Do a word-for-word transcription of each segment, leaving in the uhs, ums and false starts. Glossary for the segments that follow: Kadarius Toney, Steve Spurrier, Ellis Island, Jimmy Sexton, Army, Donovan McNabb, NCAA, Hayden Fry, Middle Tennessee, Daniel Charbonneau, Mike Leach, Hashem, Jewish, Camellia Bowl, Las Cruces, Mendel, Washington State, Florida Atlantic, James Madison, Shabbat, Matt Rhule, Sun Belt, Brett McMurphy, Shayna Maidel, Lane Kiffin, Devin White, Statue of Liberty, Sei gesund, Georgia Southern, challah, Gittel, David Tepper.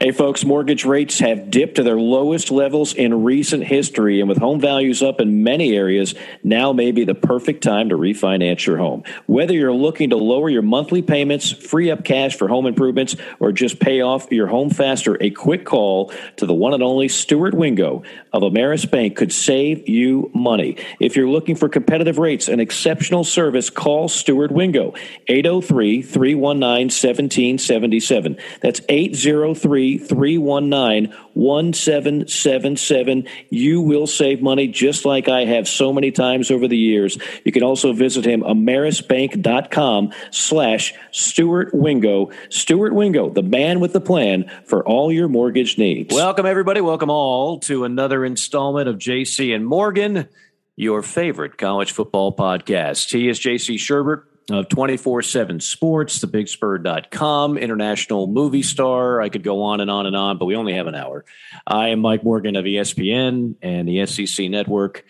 Hey, folks, mortgage rates have dipped to their lowest levels in recent history, and with home values up in many areas, now may be the perfect time to refinance your home. Whether you're looking to lower your monthly payments, free up cash for home improvements, or just pay off your home faster, a quick call to the one and only Stuart Wingo of Ameris Bank could save you money. If you're looking for competitive rates and exceptional service, call Stuart Wingo, eight oh three, three one nine, one seven seven seven. That's eight oh three, three one nine, one seven seven seven. You will save money just like I have so many times over the years. You can also visit him, amerisbank.com slash Stuart Wingo. Stuart Wingo, the man with the plan for all your mortgage needs. Welcome, everybody. Welcome all to another installment of J C and Morgan, your favorite college football podcast. He is J C. Sherbert of twenty-four seven Sports, the big spur dot com, international movie star. I could go on and on and on, but we only have an hour. I am Mike Morgan of E S P N and the S E C Network,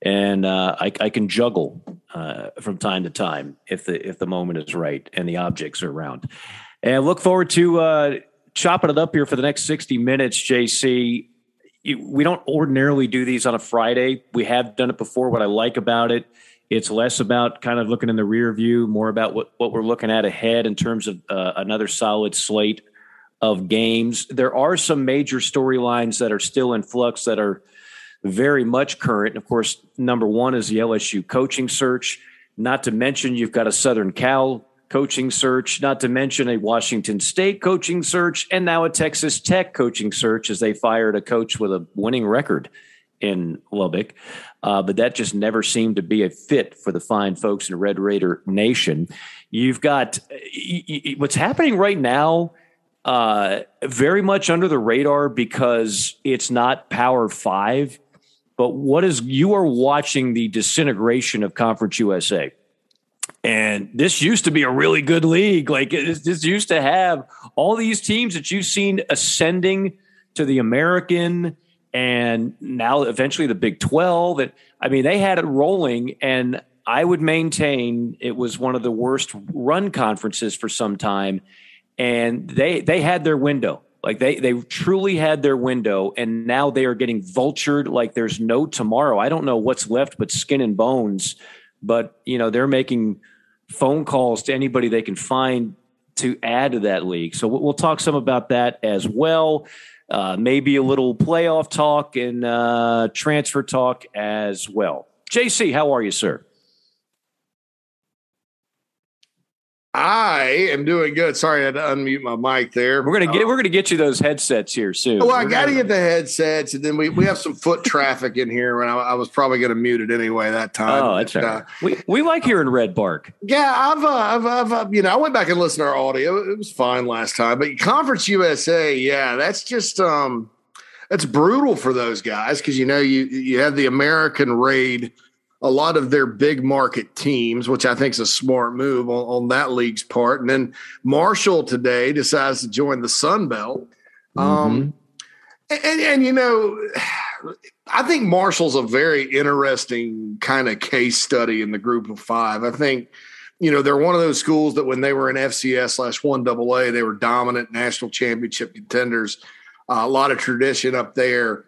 and uh, I, I can juggle uh, from time to time if the if the moment is right and the objects are around. And I look forward to uh, chopping it up here for the next sixty minutes, J C. You, we don't ordinarily do these on a Friday. We have done it before. What I like about it, it's less about kind of looking in the rear view, more about what, what we're looking at ahead in terms of uh, another solid slate of games. There are some major storylines that are still in flux that are very much current. And of course, number one is the L S U coaching search, not to mention you've got a Southern Cal coaching search, not to mention a Washington State coaching search, and now a Texas Tech coaching search as they fired a coach with a winning record in Lubbock. Uh, but that just never seemed to be a fit for the fine folks in Red Raider Nation. You've got y- y- what's happening right now, uh, very much under the radar because it's not Power Five. But what is, you are watching the disintegration of Conference U S A. And this used to be a really good league. Like, this used to have all these teams that you've seen ascending to the American and now eventually the Big twelve. And I mean, they had it rolling, and I would maintain it was one of the worst run conferences for some time. And they they had their window. Like, they they truly had their window, and now they are getting vultured like there's no tomorrow. I don't know what's left but skin and bones. But, you know, they're making phone calls to anybody they can find to add to that league. So we'll talk some about that as well. Uh, maybe a little playoff talk and uh, transfer talk as well. J C, how are you, sir? I am doing good. Sorry, I had to unmute my mic there. We're gonna get we're gonna get you those headsets here soon. Well, I got to get the headsets, and then we, we have some foot traffic in here. And I, I was probably gonna mute it anyway that time. Oh, that's but, right. Uh, we we like hearing Red bark. Yeah, I've uh, I've I've uh, you know I went back and listened to our audio. It was fine last time, but Conference U S A, yeah, that's just um, that's brutal for those guys because you know you you have the American raid a lot of their big market teams, which I think is a smart move on, on that league's part. And then Marshall today decides to join the Sun Belt. Mm-hmm. Um, and, and, and, you know, I think Marshall's a very interesting kind of case study in the group of five. I think, you know, they're one of those schools that when they were in F C S slash one double A, they were dominant national championship contenders, uh, a lot of tradition up there.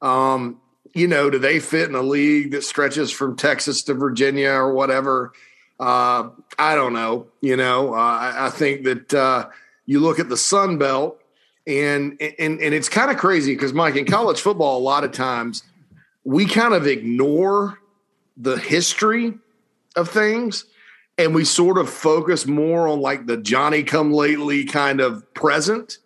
Um, You know, do they fit in a league that stretches from Texas to Virginia or whatever? Uh, I don't know. You know, uh, I, I think that uh, you look at the Sun Belt, and and and it's kind of crazy because, Mike, in college football, a lot of times we kind of ignore the history of things, and we sort of focus more on like the Johnny-come-lately kind of present.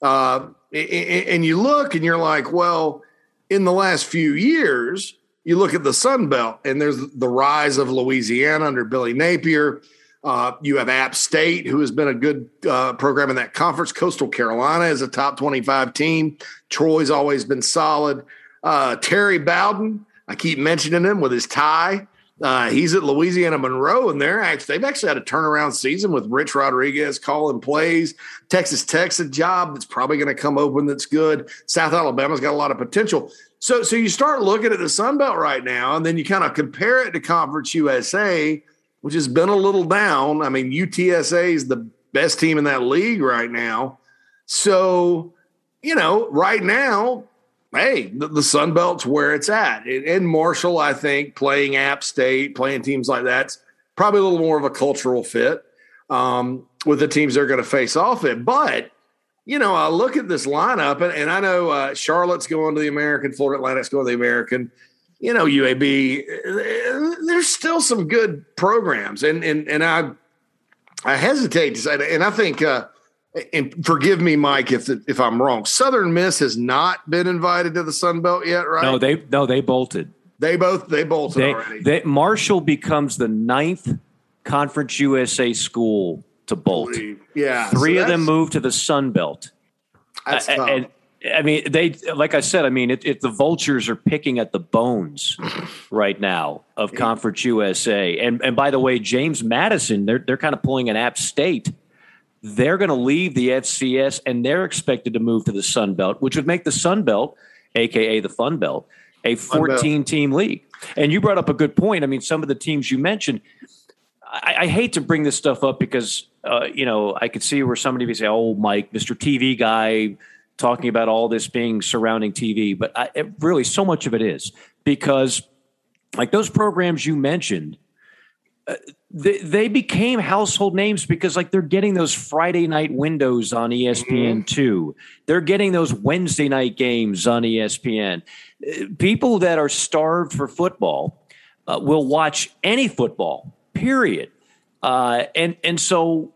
Uh, and, and you look, and you're like, well, in the last few years, you look at the Sun Belt, and there's the rise of Louisiana under Billy Napier. Uh, you have App State, who has been a good uh, program in that conference. Coastal Carolina is a top twenty-five team. Troy's always been solid. Uh, Terry Bowden, I keep mentioning him with his tie. Uh, he's at Louisiana Monroe, and they're actually, they've actually had a turnaround season with Rich Rodriguez calling plays. Texas Tech's a job that's probably going to come open that's good. South Alabama's got a lot of potential. So so you start looking at the Sun Belt right now, and then you kind of compare it to Conference U S A, which has been a little down. I mean, U T S A is the best team in that league right now. So you know, right now, hey, the, the Sun Belt's where it's at. And, and Marshall, I think, playing App State, playing teams like that's probably a little more of a cultural fit um, with the teams they're going to face off in. But, you know, I look at this lineup, and, and I know uh, Charlotte's going to the American, Florida Atlantic's going to the American. You know, U A B, there's still some good programs. And and and I I hesitate to say that. And I think uh, – and forgive me, Mike, if the, if I'm wrong. Southern Miss has not been invited to the Sun Belt yet, right? No, they no they bolted. They both – they bolted they, already. They, Marshall becomes the ninth Conference U S A school to bolt. Yeah. Three so of them moved to the Sun Belt. That's uh, tough. And, I mean, they like I said. I mean, it, it, the vultures are picking at the bones right now of Conference U S A. And and by the way, James Madison, they're they're kind of pulling an App State. They're going to leave the F C S, and they're expected to move to the Sun Belt, which would make the Sun Belt, aka the Fun Belt, a fourteen-team league. And you brought up a good point. I mean, some of the teams you mentioned. I, I hate to bring this stuff up because uh, you know I could see where somebody would say, "Oh, Mike, Mister T V guy." Talking about all this being surrounding T V, but I, it really so much of it is because like those programs you mentioned, uh, they, they became household names because like they're getting those Friday night windows on E S P N two. Mm-hmm. They're getting those Wednesday night games on E S P N. People that are starved for football uh, will watch any football, period. Uh, and, and so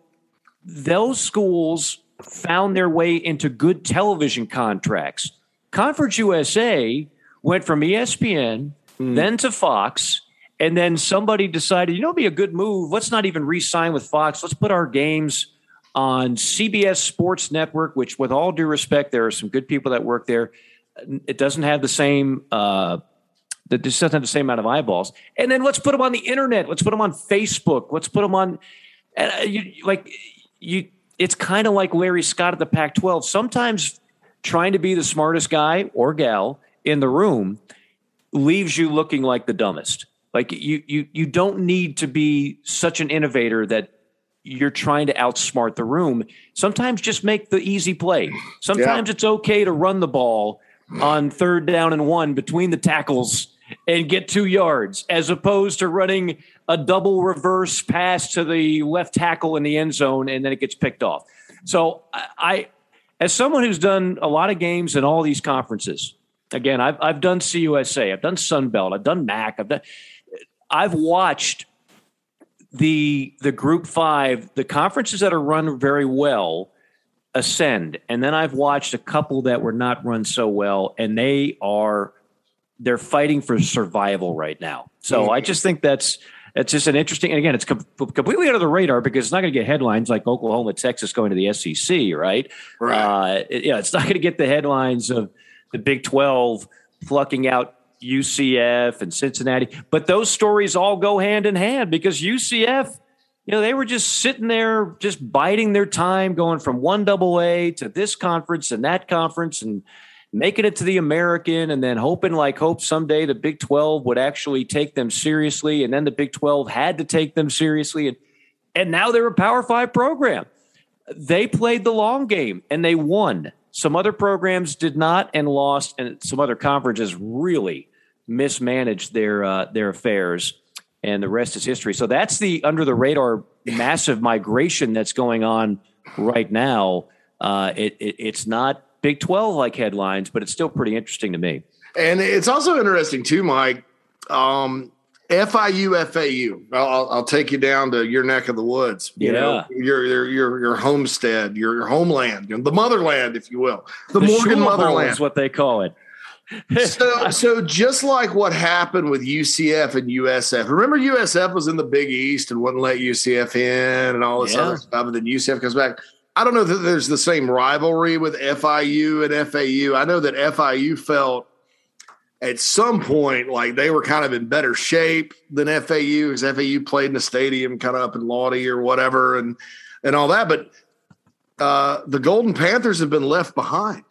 those schools found their way into good television contracts. Conference U S A went from E S P N, mm. then to Fox, and then somebody decided, you know, it'd be a good move. Let's not even re-sign with Fox. Let's put our games on C B S Sports Network, which with all due respect, there are some good people that work there. It doesn't have the same uh, that this doesn't have the same amount of eyeballs. And then let's put them on the internet. Let's put them on Facebook. Let's put them on uh, you, like you – it's kind of like Larry Scott at the Pac twelve. Sometimes trying to be the smartest guy or gal in the room leaves you looking like the dumbest. Like you, you, you don't need to be such an innovator that you're trying to outsmart the room. Sometimes just make the easy play. Sometimes yeah. It's okay to run the ball on third down and one between the tackles and get two yards as opposed to running a double reverse pass to the left tackle in the end zone, and then it gets picked off. So I, I as someone who's done a lot of games in all these conferences, again, I've, I've done C U S A, I've done Sun Belt, I've done M A C, I've done, I've watched the, the group five, the conferences that are run very well ascend. And then I've watched a couple that were not run so well, and they are, they're fighting for survival right now. So I just think that's, It's just an interesting, and again, it's com- completely under the radar because it's not going to get headlines like Oklahoma, Texas going to the S E C, right? Right. Uh, it, yeah, it's not going to get the headlines of the Big twelve plucking out U C F and Cincinnati. But those stories all go hand in hand because U C F, you know, they were just sitting there, just biding their time, going from one double A to this conference and that conference, and making it to the American, and then hoping like hope someday the Big twelve would actually take them seriously. And then the Big twelve had to take them seriously. And, and now they're a Power Five program. They played the long game and they won. Some other programs did not and lost. And some other conferences really mismanaged their, uh, their affairs, and the rest is history. So that's the under the radar, massive migration that's going on right now. Uh, it, it it's not, Big twelve like headlines, but it's still pretty interesting to me. And it's also interesting too, Mike. Um, F I U, F A U. I'll, I'll take you down to your neck of the woods. You yeah. know, your your your your homestead, your, your homeland, the motherland, if you will. The, the Morgan motherland is what they call it. so, so just like what happened with U C F and U S F. Remember, U S F was in the Big East and wouldn't let U C F in, and all this yeah. other stuff. And then U C F comes back. I don't know that there's the same rivalry with F I U and F A U. I know that F I U felt at some point like they were kind of in better shape than F A U because F A U played in a stadium kind of up in Lottie or whatever and, and all that. But uh, the Golden Panthers have been left behind.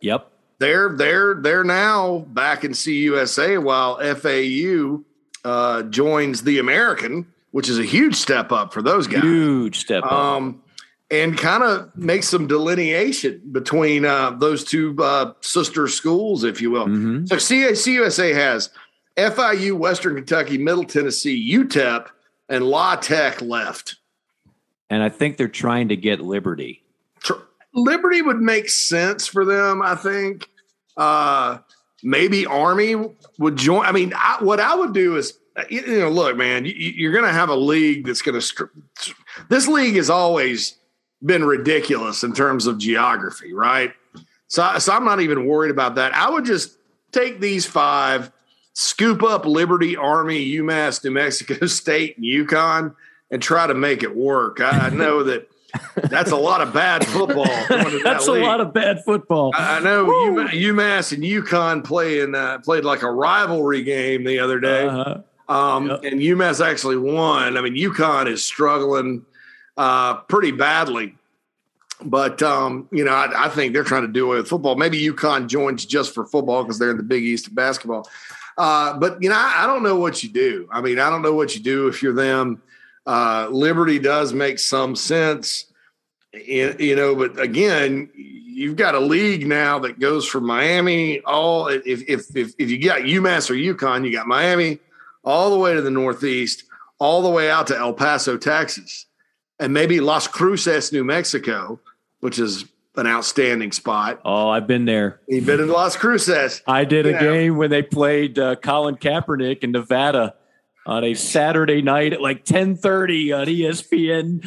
Yep. They're, they're, they're now back in C U S A while F A U uh, joins the American, which is a huge step up for those guys. Huge step up. Um, and kind of make some delineation between uh, those two uh, sister schools, if you will. Mm-hmm. So C U S A has F I U, Western Kentucky, Middle Tennessee, U T E P, and La Tech left. And I think they're trying to get Liberty. Liberty would make sense for them, I think. Uh, maybe Army would join. I mean, I, what I would do is, you know, look, man, you, you're going to have a league that's going to – this league has always been ridiculous in terms of geography, right? So, so I'm not even worried about that. I would just take these five, scoop up Liberty, Army, UMass, New Mexico State, and UConn, and try to make it work. I, I know that that's a lot of bad football. That that's league. a lot of bad football. I, I know UMass, UMass and UConn playing uh, played like a rivalry game the other day, uh-huh. um, yep. and UMass actually won. I mean, UConn is struggling uh, pretty badly, but um, you know, I, I think they're trying to do away with football. Maybe UConn joins just for football because they're in the Big East of basketball. Uh, but you know, I, I don't know what you do. I mean, I don't know what you do if you're them. Uh, Liberty does make some sense, you know, but again, you've got a league now that goes from Miami all if, if, if, if you got UMass or UConn, you got Miami all the way to the Northeast, all the way out to El Paso, Texas, and maybe Las Cruces, New Mexico, which is an outstanding spot. Oh, I've been there. You've been in Las Cruces. I did a know. game when they played uh, Colin Kaepernick in Nevada. On a Saturday night at like ten thirty on E S P N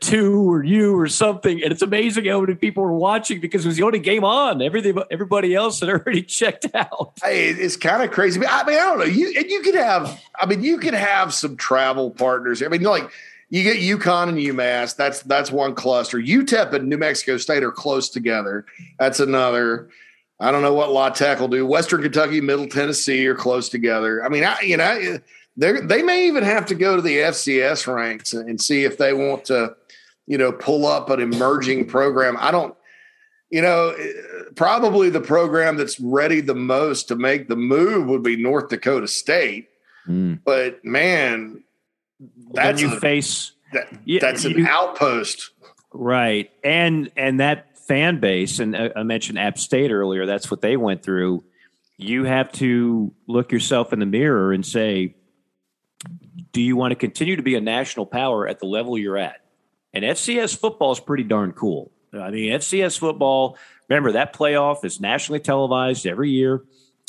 two or U or something. And it's amazing how many people were watching because it was the only game on. Everything, everybody else had already checked out. Hey, it's kind of crazy. I mean, I don't know. You and you could have, I mean, you could have some travel partners. I mean, like you get UConn and UMass. That's, that's one cluster. U T E P and New Mexico State are close together. That's another. I don't know what La Tech will do. Western Kentucky, Middle Tennessee are close together. I mean, I, you know, They're, they may even have to go to the F C S ranks and see if they want to, you know, pull up an emerging program. I don't, you know, probably the program that's ready the most to make the move would be North Dakota State. Mm. But, man, that's, you a, face, that, yeah, that's you, an outpost. Right. And and that fan base, and I mentioned App State earlier, that's what they went through. You have to look yourself in the mirror and say, do you want to continue to be a national power at the level you're at? And F C S football is pretty darn cool. I mean, F C S football, remember that playoff is nationally televised every year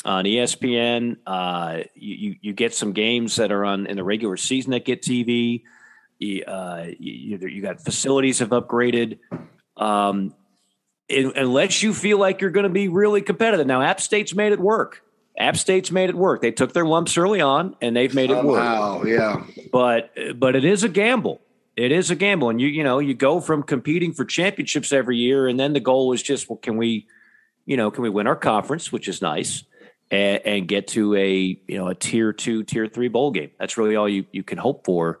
on E S P N. Uh, you, you get some games that are on in the regular season that get T V. Uh, you, you got facilities have upgraded. Um, it, unless you feel like you're going to be really competitive. Now, App State's made it work. App State's made it work. They took their lumps early on, and they've made it oh, work. Wow, yeah. But but it is a gamble. It is a gamble, and you you know you go from competing for championships every year, and then the goal is just, well, can we, you know, can we win our conference, which is nice, and, and get to a you know a tier two, tier three bowl game. That's really all you you can hope for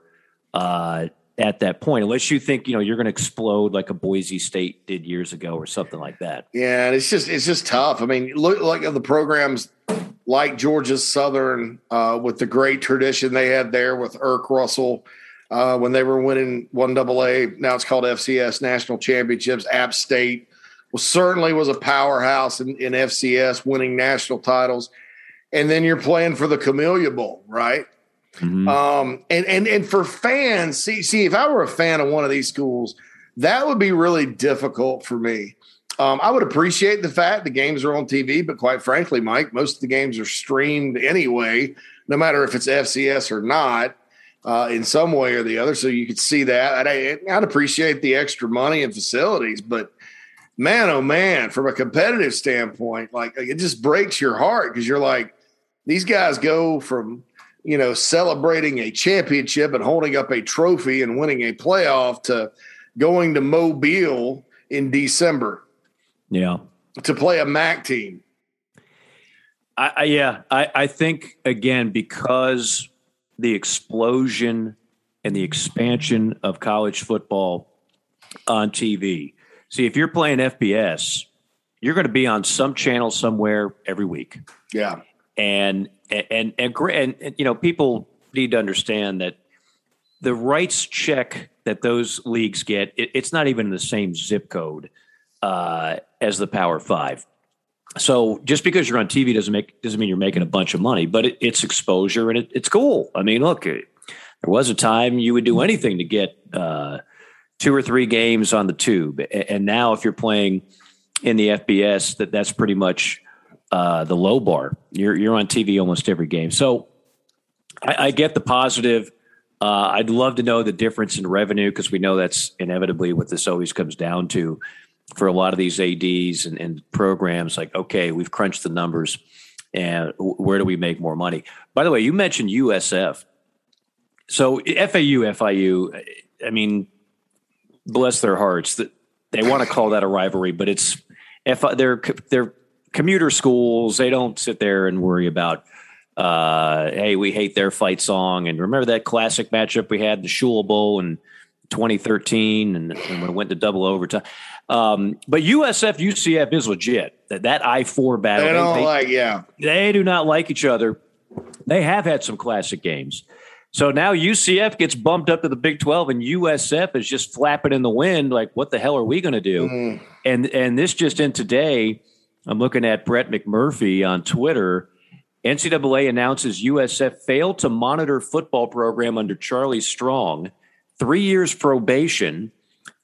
uh, at that point, unless you think you know you're going to explode like a Boise State did years ago or something like that. Yeah, and it's just it's just tough. I mean, look like the programs. Like Georgia Southern, uh, with the great tradition they had there with Irk Russell uh, when they were winning one double A, now it's called F C S national championships. App State was, certainly was a powerhouse in, in F C S, winning national titles. And then you're playing for the Camellia Bowl, right? Mm-hmm. Um, and and and for fans, see, see, if I were a fan of one of these schools, that would be really difficult for me. Um, I would appreciate the fact the games are on T V, but quite frankly, Mike, most of the games are streamed anyway, no matter if it's F C S or not, uh, in some way or the other. So you could see that. I'd, I'd appreciate the extra money and facilities, but man, oh man, from a competitive standpoint, like it just breaks your heart because you're like, these guys go from, you know, celebrating a championship and holding up a trophy and winning a playoff to going to Mobile in December. Yeah, to play a MAC team. I, I yeah, I, I think again because the explosion and the expansion of college football on T V. See, if you're playing F B S, you're going to be on some channel somewhere every week. Yeah, and and and and, and, and you know people need to understand that the rights check that those leagues get, it, it's not even in the same zip code uh, as the Power Five. So just because you're on T V doesn't make doesn't mean you're making a bunch of money, but it, it's exposure and it, it's cool. I mean, look, it, there was a time you would do anything to get uh, two or three games on the tube, and now if you're playing in the F B S, that that's pretty much uh, the low bar. You're you're on T V almost every game, so I, I get the positive. Uh, I'd love to know the difference in revenue because we know that's inevitably what this always comes down to for a lot of these A Ds and, and programs. Like, okay, we've crunched the numbers, and where do we make more money? By the way, you mentioned U S F, so F A U, F I U. I mean, bless their hearts that they want to call that a rivalry, but it's F. They're they're commuter schools. They don't sit there and worry about. Uh, hey, we hate their fight song. And remember that classic matchup we had, the Shula Bowl in twenty thirteen and, and when it went to double overtime. Um, but U S F, U C F is legit. That that I four battle. They don't they, like, yeah. They do not like each other. They have had some classic games. So now U C F gets bumped up to the Big twelve and U S F is just flapping in the wind. Like, what the hell are we going to do? Mm. And, and this just in today, I'm looking at Brett McMurphy on Twitter. N C double A announces U S F failed to monitor football program under Charlie Strong, three years probation,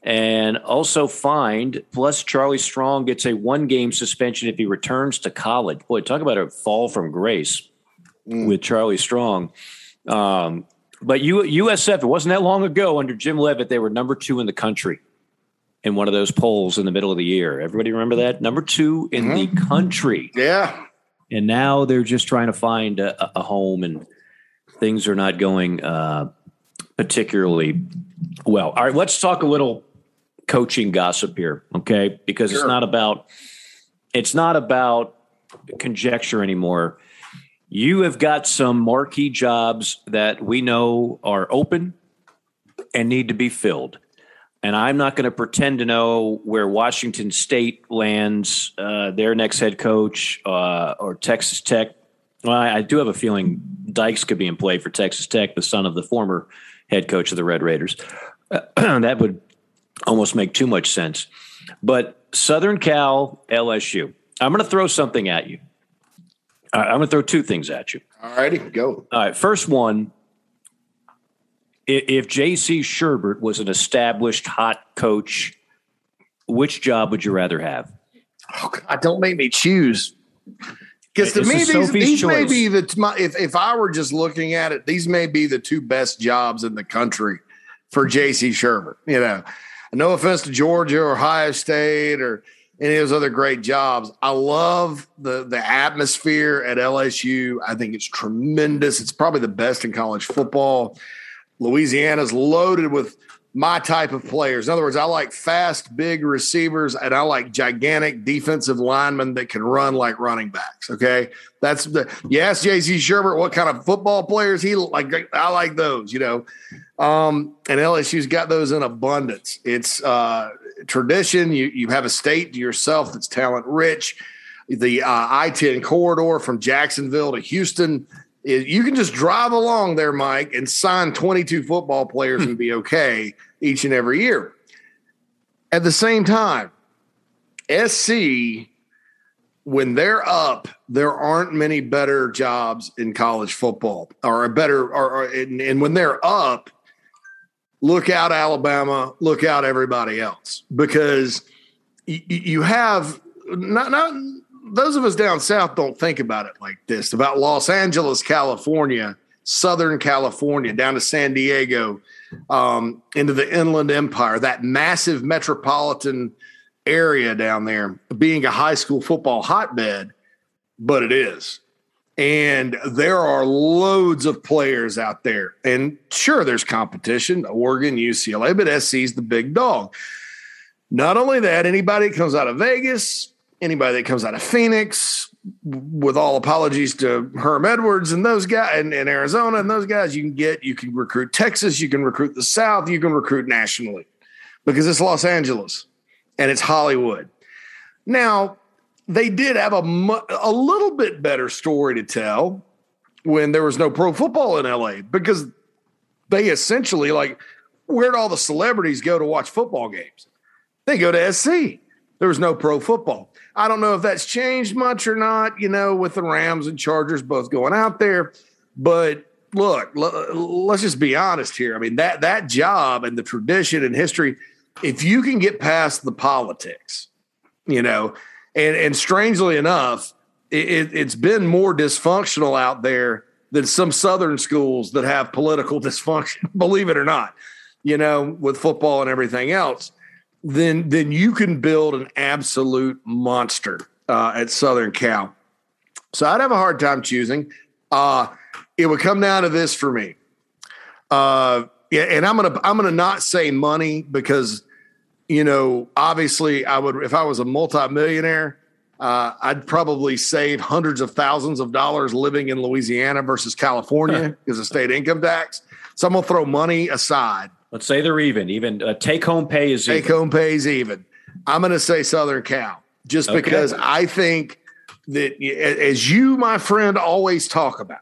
and also fined. Plus, Charlie Strong gets a one-game suspension if he returns to college. Boy, talk about a fall from grace mm. with Charlie Strong. Um, but U- USF, it wasn't that long ago under Jim Leavitt, they were number two in the country in one of those polls in the middle of the year. Everybody remember that? Number two in mm-hmm. the country. Yeah. And now they're just trying to find a, a home, and things are not going uh, particularly well. All right, let's talk a little coaching gossip here, okay? Because sure. it's not about it's not about conjecture anymore. You have got some marquee jobs that we know are open and need to be filled. And I'm not going to pretend to know where Washington State lands, uh, their next head coach, uh, or Texas Tech. Well, I, I do have a feeling Dykes could be in play for Texas Tech, the son of the former head coach of the Red Raiders. Uh, that would almost make too much sense. But Southern Cal, L S U. I'm going to throw something at you. Uh, I'm going to throw two things at you. All righty, go. All right, first one. If J C. Sherbert was an established hot coach, which job would you rather have? Oh, God, don't make me choose. Because to me, these, these may be the – if, if I were just looking at it, these may be the two best jobs in the country for J C. Sherbert. You know, no offense to Georgia or Ohio State or any of those other great jobs. I love the, the atmosphere at L S U. I think it's tremendous. It's probably the best in college football. Louisiana's loaded with my type of players. In other words, I like fast, big receivers, and I like gigantic defensive linemen that can run like running backs, okay? That's the – you ask J C. Sherbert what kind of football players he – like. I like those, you know. Um, and L S U's got those in abundance. It's uh, tradition. You, you have a state to yourself that's talent-rich. The uh, I ten corridor from Jacksonville to Houston – you can just drive along there, Mike, and sign twenty-two football players and be okay each and every year. At the same time, S C, when they're up, there aren't many better jobs in college football, or a better, or, or and, and when they're up, look out Alabama, look out everybody else, because y- you have not not. Those of us down south don't think about it like this, about Los Angeles, California, Southern California, down to San Diego, um, into the Inland Empire, that massive metropolitan area down there being a high school football hotbed, but it is. And there are loads of players out there. And sure, there's competition, Oregon, U C L A, but S C is the big dog. Not only that, anybody that comes out of Vegas – anybody that comes out of Phoenix, with all apologies to Herm Edwards and those guys, and, and Arizona and those guys, you can get, you can recruit Texas, you can recruit the South, you can recruit nationally, because it's Los Angeles and it's Hollywood. Now, they did have a mu- a little bit better story to tell when there was no pro football in L A, because they essentially, like, where'd all the celebrities go to watch football games? They go to S C. There was no pro football. I don't know if that's changed much or not, you know, with the Rams and Chargers both going out there. But look, l- let's just be honest here. I mean, that that job and the tradition and history, if you can get past the politics, you know, and, and strangely enough, it, it's been more dysfunctional out there than some Southern schools that have political dysfunction, believe it or not, you know, with football and everything else. Then, then you can build an absolute monster uh, at Southern Cal. So I'd have a hard time choosing. Uh, it would come down to this for me. Uh, and I'm gonna I'm gonna not say money because, you know, obviously I would, if I was a multimillionaire, uh, I'd probably save hundreds of thousands of dollars living in Louisiana versus California because of state income tax. So I'm gonna throw money aside. Let's say they're even. Even uh, take-home pay is even. Take-home pay is even. I'm going to say Southern Cal just okay. because I think that, as you, my friend, always talk about,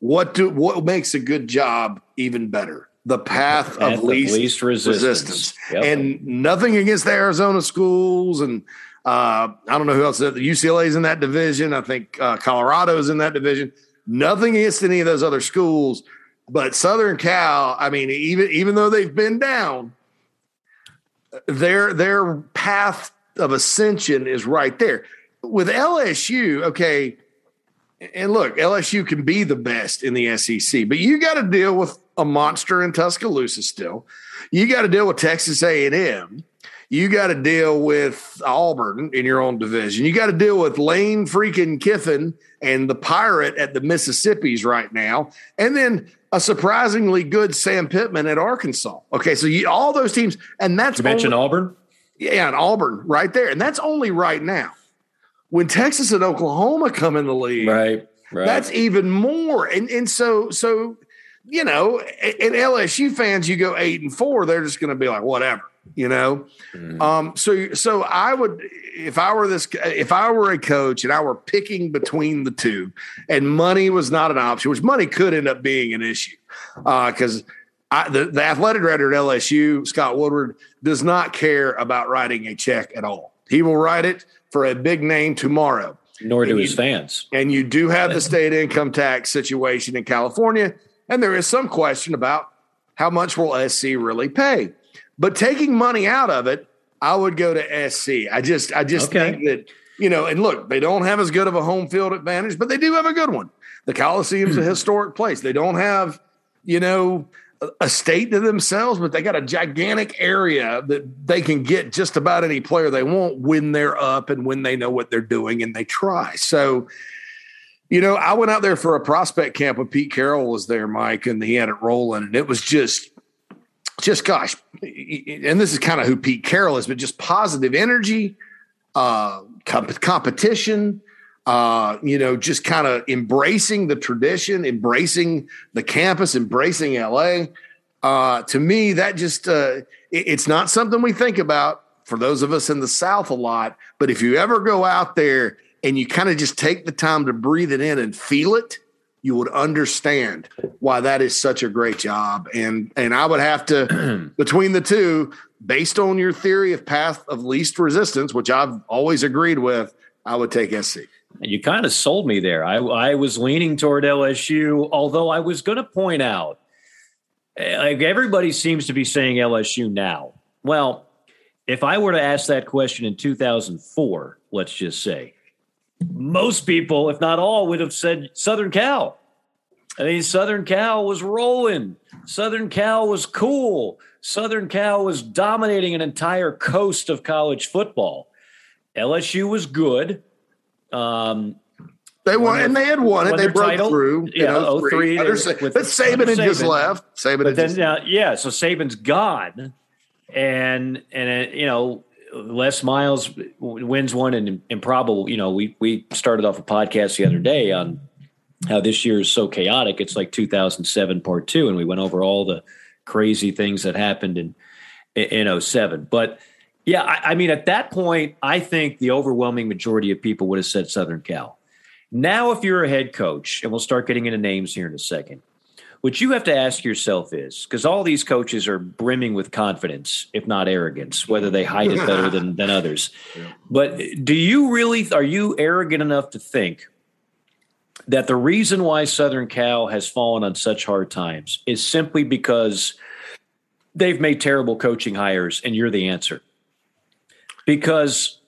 what do what makes a good job even better? The path the path of least, least resistance. resistance. Yep. And nothing against the Arizona schools. And uh, I don't know who else. U C L A's in that division. I think uh, Colorado's in that division. Nothing against any of those other schools. But Southern Cal, I mean, even even though they've been down, their their path of ascension is right there. With L S U, okay, and look, L S U can be the best in the S E C, but you got to deal with a monster in Tuscaloosa still. You got to deal with Texas A and M. You got to deal with Auburn in your own division. You got to deal with Lane freaking Kiffin and the Pirate at the Mississippis right now. And then a surprisingly good Sam Pittman at Arkansas. Okay, so you, all those teams. And that's – you mentioned Auburn? Yeah, and Auburn right there. And that's only right now. When Texas and Oklahoma come in the league, right, right. that's even more. And and so so, you know, and L S U fans, you go eight and four, they're just going to be like, whatever. You know, um, so so I would, if I were this, if I were a coach and I were picking between the two, and money was not an option, which money could end up being an issue, because uh, the, the athletic director at L S U, Scott Woodward, does not care about writing a check at all. He will write it for a big name tomorrow. Nor do his fans. And you do have the state income tax situation in California, and there is some question about how much will S C really pay. But taking money out of it, I would go to S C. I just I just okay. think that, you know, and look, they don't have as good of a home field advantage, but they do have a good one. The Coliseum's a historic place. They don't have, you know, a, a state to themselves, but they got a gigantic area that they can get just about any player they want when they're up and when they know what they're doing and they try. So, you know, I went out there for a prospect camp when Pete Carroll was there, Mike, and he had it rolling, and it was just – Just gosh, and this is kind of who Pete Carroll is, but just positive energy, uh, comp- competition, uh, you know, just kind of embracing the tradition, embracing the campus, embracing L A. Uh, to me, that just uh, it, it's not something we think about for those of us in the South a lot. But if you ever go out there and you kind of just take the time to breathe it in and feel it, you would understand why that is such a great job. And and I would have to, between the two, based on your theory of path of least resistance, which I've always agreed with, I would take S C. You kind of sold me there. I, I was leaning toward L S U, although I was going to point out, like, everybody seems to be saying L S U now. Well, if I were to ask that question in two thousand four, let's just say, most people, if not all, would have said Southern Cal. I mean, Southern Cal was rolling. Southern Cal was cool. Southern Cal was dominating an entire coast of college football. L S U was good. Um, they won, and they had won it. They broke title. through. Yeah, oh three. But Saban had just left. Saban had just left. Yeah, so Saban's gone, and and uh, you know. Les Miles wins one, and improbable. You know, we we started off a podcast the other day on how this year is so chaotic. It's like two thousand seven part two, and we went over all the crazy things that happened in in oh seven. But yeah, I, I mean, at that point, I think the overwhelming majority of people would have said Southern Cal. Now, if you're a head coach, and we'll start getting into names here in a second, What you have to ask yourself is, because all these coaches are brimming with confidence, if not arrogance, whether they hide it better than, than others. Yeah. But do you really, are you arrogant enough to think that the reason why Southern Cal has fallen on such hard times is simply because they've made terrible coaching hires and you're the answer? Because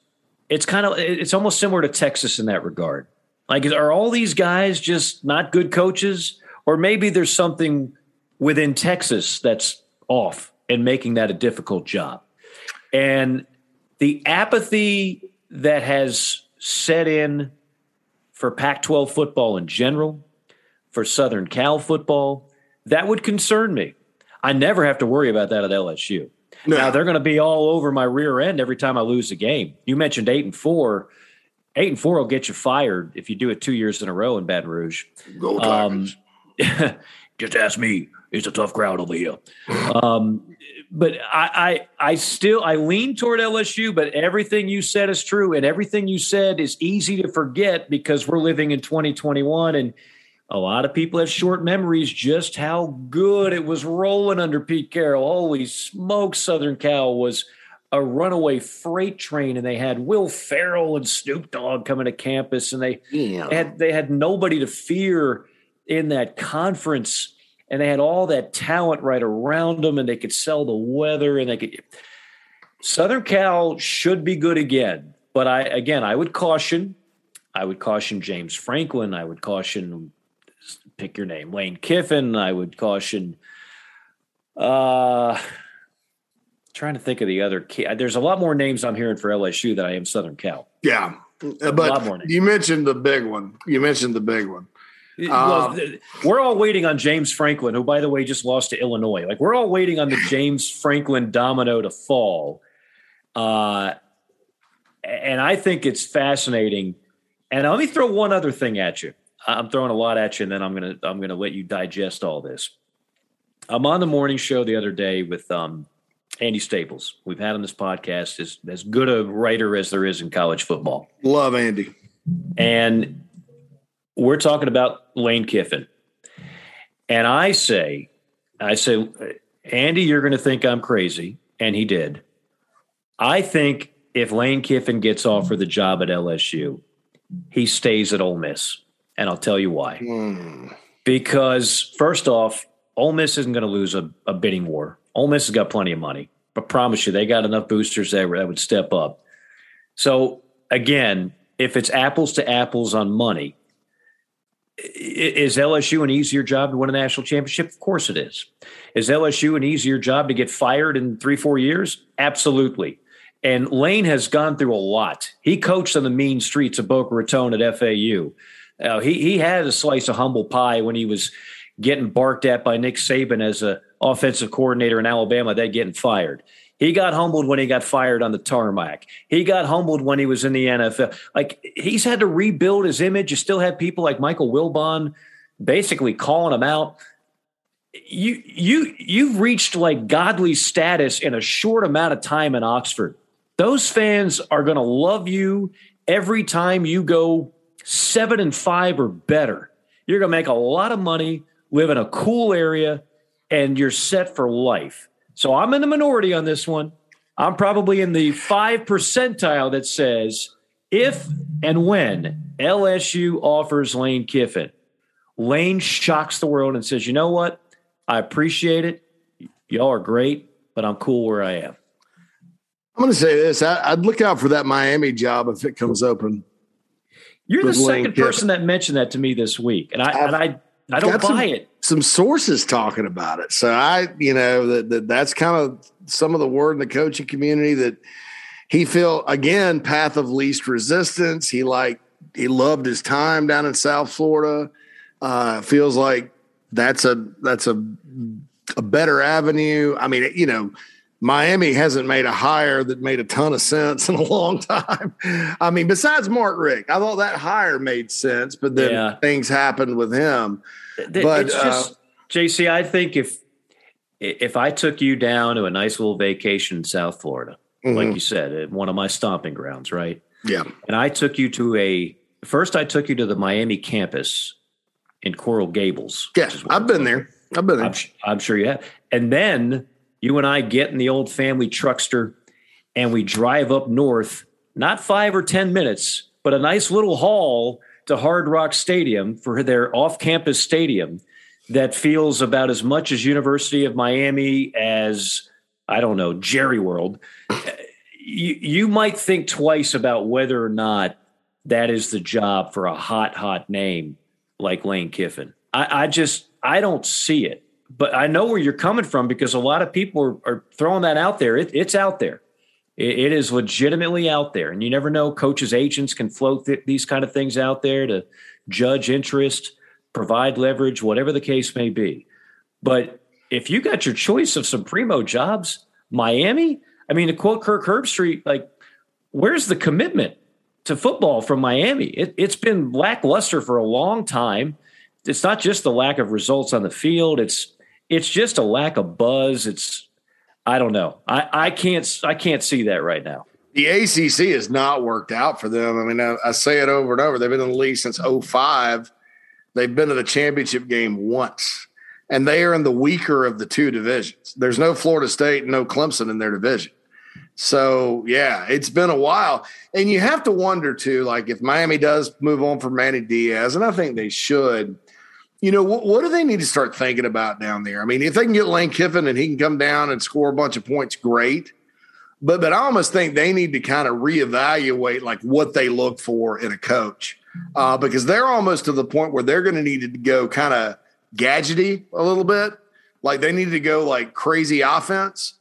it's kind of, it's almost similar to Texas in that regard. Like, are all these guys just not good coaches? Or maybe there's something within Texas that's off and making that a difficult job. And the apathy that has set in for Pac twelve football in general, for Southern Cal football, that would concern me. I never have to worry about that at L S U. No. Now, they're going to be all over my rear end every time I lose a game. You mentioned eight and four. Eight and four will get you fired if you do it two years in a row in Baton Rouge. Go Tigers. Um, just ask me. It's a tough crowd over here. Um, but I, I, I still, I lean toward L S U, but everything you said is true. And everything you said is easy to forget because we're living in twenty twenty-one. And a lot of people have short memories just how good it was rolling under Pete Carroll. Holy smokes, Southern Cal was a runaway freight train, and they had Will Ferrell and Snoop Dogg coming to campus, and they, yeah. they had, they had nobody to fear in that conference, and they had all that talent right around them, and they could sell the weather, and they could. Southern Cal should be good again. But I, again, I would caution, I would caution James Franklin. I would caution, pick your name, Lane Kiffin. I would caution, uh, trying to think of the other key. There's a lot more names I'm hearing for L S U than I am Southern Cal. Yeah. But you mentioned the big one. You mentioned the big one. Well, um, we're all waiting on James Franklin, who, by the way, just lost to Illinois. Like, we're all waiting on the James Franklin domino to fall. Uh, and I think it's fascinating. And let me throw one other thing at you. I'm throwing a lot at you, and then I'm going to, I'm going to let you digest all this. I'm on the morning show the other day with um, Andy Staples. We've had on this podcast, as, as good a writer as there is in college football. Love Andy. And we're talking about Lane Kiffin. And I say, I say, Andy, you're going to think I'm crazy. And he did. I think if Lane Kiffin gets offered the job at L S U, he stays at Ole Miss. And I'll tell you why. Mm. Because first off, Ole Miss isn't going to lose a, a bidding war. Ole Miss has got plenty of money. I promise you, they got enough boosters that, that would step up. So, again, if it's apples to apples on money, is L S U an easier job to win a national championship? Of course it is. Is L S U an easier job to get fired in three, four years? Absolutely. And Lane has gone through a lot. He coached on the mean streets of Boca Raton at F A U. Uh, he he had a slice of humble pie when he was getting barked at by Nick Saban as an offensive coordinator in Alabama. They getting fired. He got humbled when he got fired on the tarmac. He got humbled when he was in the N F L. Like, he's had to rebuild his image. You still have people like Michael Wilbon basically calling him out. You, you, you've reached like godly status in a short amount of time in Oxford. Those fans are going to love you every time you go seven and five or better. You're going to make a lot of money, live in a cool area, and you're set for life. So I'm in the minority on this one. I'm probably in the five percentile that says if and when L S U offers Lane Kiffin, Lane shocks the world and says, you know what? I appreciate it. Y'all are great, but I'm cool where I am. I'm going to say this. I, I'd look out for that Miami job if it comes open. You're the second person that mentioned that to me this week, and I and I, I don't buy it. Some sources talking about it. So I, you know, that, that that's kind of some of the word in the coaching community that he feel again, path of least resistance. He like, he loved his time down in South Florida. Uh, feels like that's a, that's a, a better avenue. I mean, you know, Miami hasn't made a hire that made a ton of sense in a long time. I mean, besides Mark Richt, I thought that hire made sense, but then yeah. things happened with him. But it's just, uh, J C, I think if if I took you down to a nice little vacation in South Florida, mm-hmm. like you said, at one of my stomping grounds, right? Yeah. And I took you to a – first I took you to the Miami campus in Coral Gables. Yeah, I've been there. I bet I'm, I'm sure you have. And then you and I get in the old family truckster and we drive up north, not five or ten minutes, but a nice little haul to Hard Rock Stadium for their off-campus stadium that feels about as much as University of Miami as, I don't know, Jerry World. You, you might think twice about whether or not that is the job for a hot, hot name like Lane Kiffin. I, I just, I don't see it, but I know where you're coming from because a lot of people are, are throwing that out there. It, it's out there. It, it is legitimately out there. And you never know, coaches, agents can float th- these kind of things out there to judge interest, provide leverage, whatever the case may be. But if you got your choice of some primo jobs, Miami, I mean, to quote Kirk Herbstreit, like, where's the commitment to football from Miami? It, it's been lackluster for a long time. It's not just the lack of results on the field. It's it's just a lack of buzz. It's I don't know. I, I can't I can't see that right now. The A C C has not worked out for them. I mean, I, I say it over and over. They've been in the league since oh five. They've been to the championship game once, and they are in the weaker of the two divisions. There's no Florida State, no Clemson in their division. So, yeah, it's been a while. And you have to wonder, too, like if Miami does move on from Manny Diaz, and I think they should, you know, wh- what do they need to start thinking about down there? I mean, if they can get Lane Kiffin and he can come down and score a bunch of points, great. But, but I almost think they need to kind of reevaluate like what they look for in a coach uh, because they're almost to the point where they're going to need to go kind of gadgety a little bit. Like they need to go like crazy offense.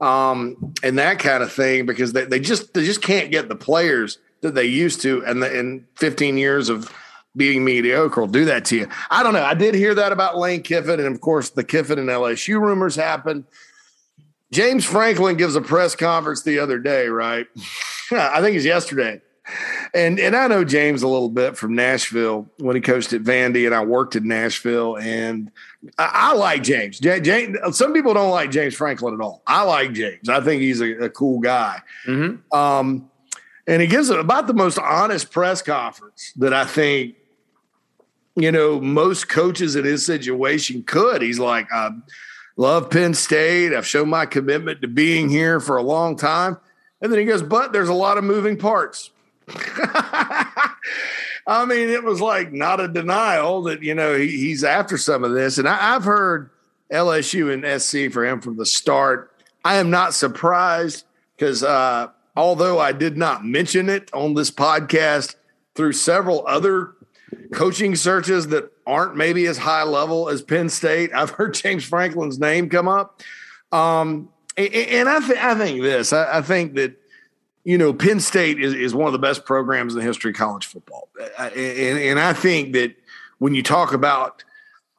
Um, and that kind of thing, because they, they just they just can't get the players that they used to, and the, and fifteen years of being mediocre will do that to you. I don't know. I did hear that about Lane Kiffin, and of course the Kiffin and L S U rumors happened. James Franklin gives a press conference the other day, right? I think it's yesterday. And and I know James a little bit from Nashville when he coached at Vandy, and I worked in Nashville, and I, I like James. J, James. Some people don't like James Franklin at all. I like James. I think he's a, a cool guy. Mm-hmm. Um, and he gives about the most honest press conference that I think, you know, most coaches in his situation could. He's like, I love Penn State. I've shown my commitment to being here for a long time. And then he goes, but there's a lot of moving parts. I mean, it was like not a denial that, you know, he, he's after some of this. And I, I've heard L S U and S C for him from the start. I am not surprised because uh, although I did not mention it on this podcast through several other coaching searches that aren't maybe as high level as Penn State, I've heard James Franklin's name come up. Um, and and I, th- I think this, I, I think that, you know, Penn State is, is one of the best programs in the history of college football. And, and I think that when you talk about,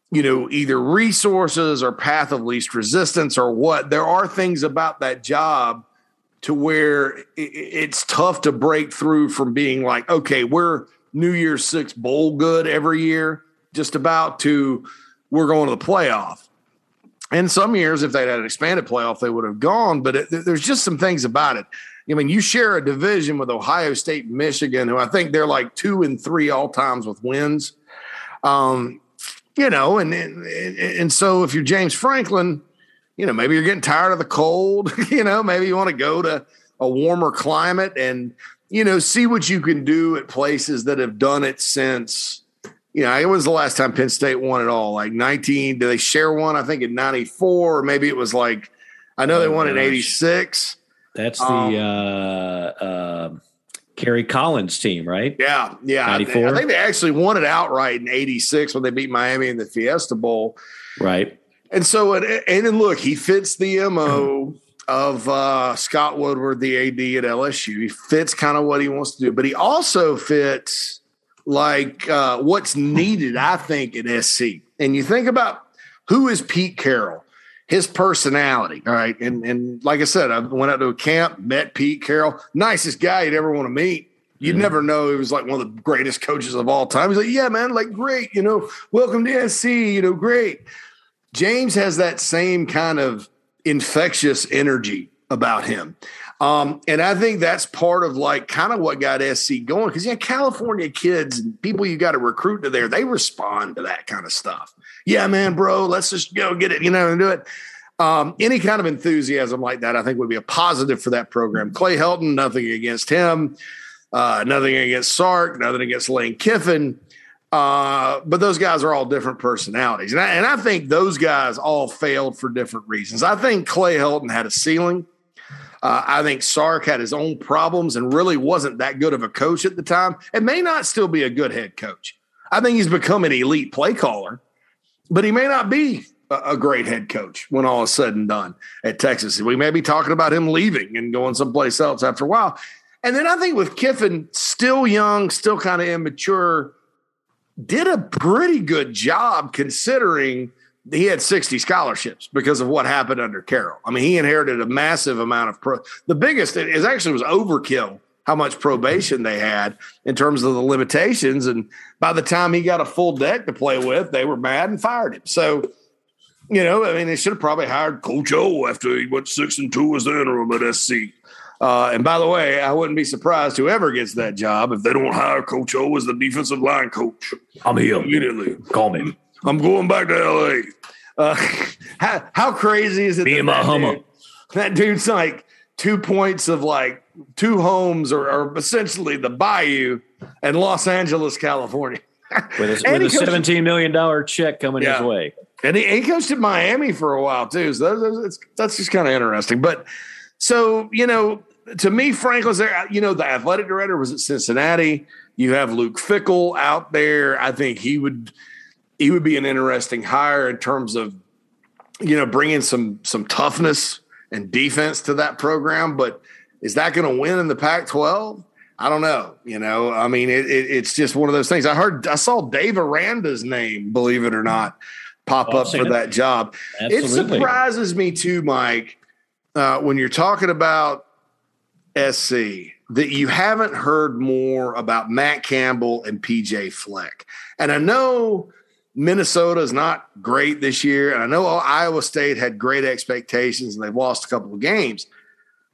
you know, either resources or path of least resistance or what, there are things about that job to where it's tough to break through from being like, okay, we're New Year's Six bowl good every year, just about, to we're going to the playoff. And some years, if they'd had an expanded playoff, they would have gone. But it, there's just some things about it. I mean, you share a division with Ohio State, Michigan, who I think they're like two and three all times with wins. Um, you know, and, and and so if you're James Franklin, you know, maybe you're getting tired of the cold. You know, maybe you want to go to a warmer climate and, you know, see what you can do at places that have done it since, you know, it was the last time Penn State won it all, like nineteen. Did they share one? I think in ninety-four, or maybe it was like, I know oh, they won in eighty-six. That's the um, uh, uh, Kerry Collins team, right? Yeah, yeah. ninety-four. I think they actually won it outright in eighty-six when they beat Miami in the Fiesta Bowl. Right. And so, and, and then look, he fits the M O of uh, Scott Woodward, the A D at L S U. He fits kind of what he wants to do, but he also fits like uh, what's needed, I think, at S C. And you think about who is Pete Carroll. His personality, all right, and and like I said, I went out to a camp, met Pete Carroll, nicest guy you'd ever want to meet. You'd mm-hmm. never know he was like one of the greatest coaches of all time. He's like, yeah, man, like great, you know, welcome to S C, you know, great. James has that same kind of infectious energy about him. Um, and I think that's part of like kind of what got S C going, because, yeah, California kids and people you got to recruit to there, they respond to that kind of stuff. Yeah, man, bro, let's just go get it, you know, and do it. Um, any kind of enthusiasm like that, I think, would be a positive for that program. Clay Helton, nothing against him, uh, nothing against Sark, nothing against Lane Kiffin. Uh, but those guys are all different personalities. And I, and I think those guys all failed for different reasons. I think Clay Helton had a ceiling. Uh, I think Sark had his own problems and really wasn't that good of a coach at the time, and may not still be a good head coach. I think he's become an elite play caller, but he may not be a, a great head coach when all is said and done at Texas. We may be talking about him leaving and going someplace else after a while. And then I think with Kiffin, still young, still kind of immature, did a pretty good job considering – he had sixty scholarships because of what happened under Carroll. I mean, he inherited a massive amount of pro. The biggest is actually was overkill how much probation they had in terms of the limitations. And by the time he got a full deck to play with, they were mad and fired him. So, you know, I mean, they should have probably hired Coach O after he went six and two as the interim at S C. Uh, and by the way, I wouldn't be surprised whoever gets that job if they don't hire Coach O as the defensive line coach. I'm here immediately. Call me. I'm going back to L A. Uh, how, how crazy is it? Being my Hummer. That dude's like two points of like two homes or, or essentially the Bayou and Los Angeles, California. With a, with a seventeen million dollars check coming yeah. his way. And he, he coached at Miami for a while too. So that's, it's, that's just kind of interesting. But so, you know, to me, Franklin's there. You know, the athletic director was at Cincinnati. You have Luke Fickell out there. I think he would – he would be an interesting hire in terms of, you know, bringing some some toughness and defense to that program. But is that going to win in the Pac twelve? I don't know. You know, I mean, it, it, it's just one of those things. I heard, I saw Dave Aranda's name, believe it or not, pop oh, up for that job. Absolutely. It surprises me too, Mike, uh, when you're talking about S C, that you haven't heard more about Matt Campbell and P J Fleck. And I know Minnesota is not great this year. And I know Iowa State had great expectations and they've lost a couple of games,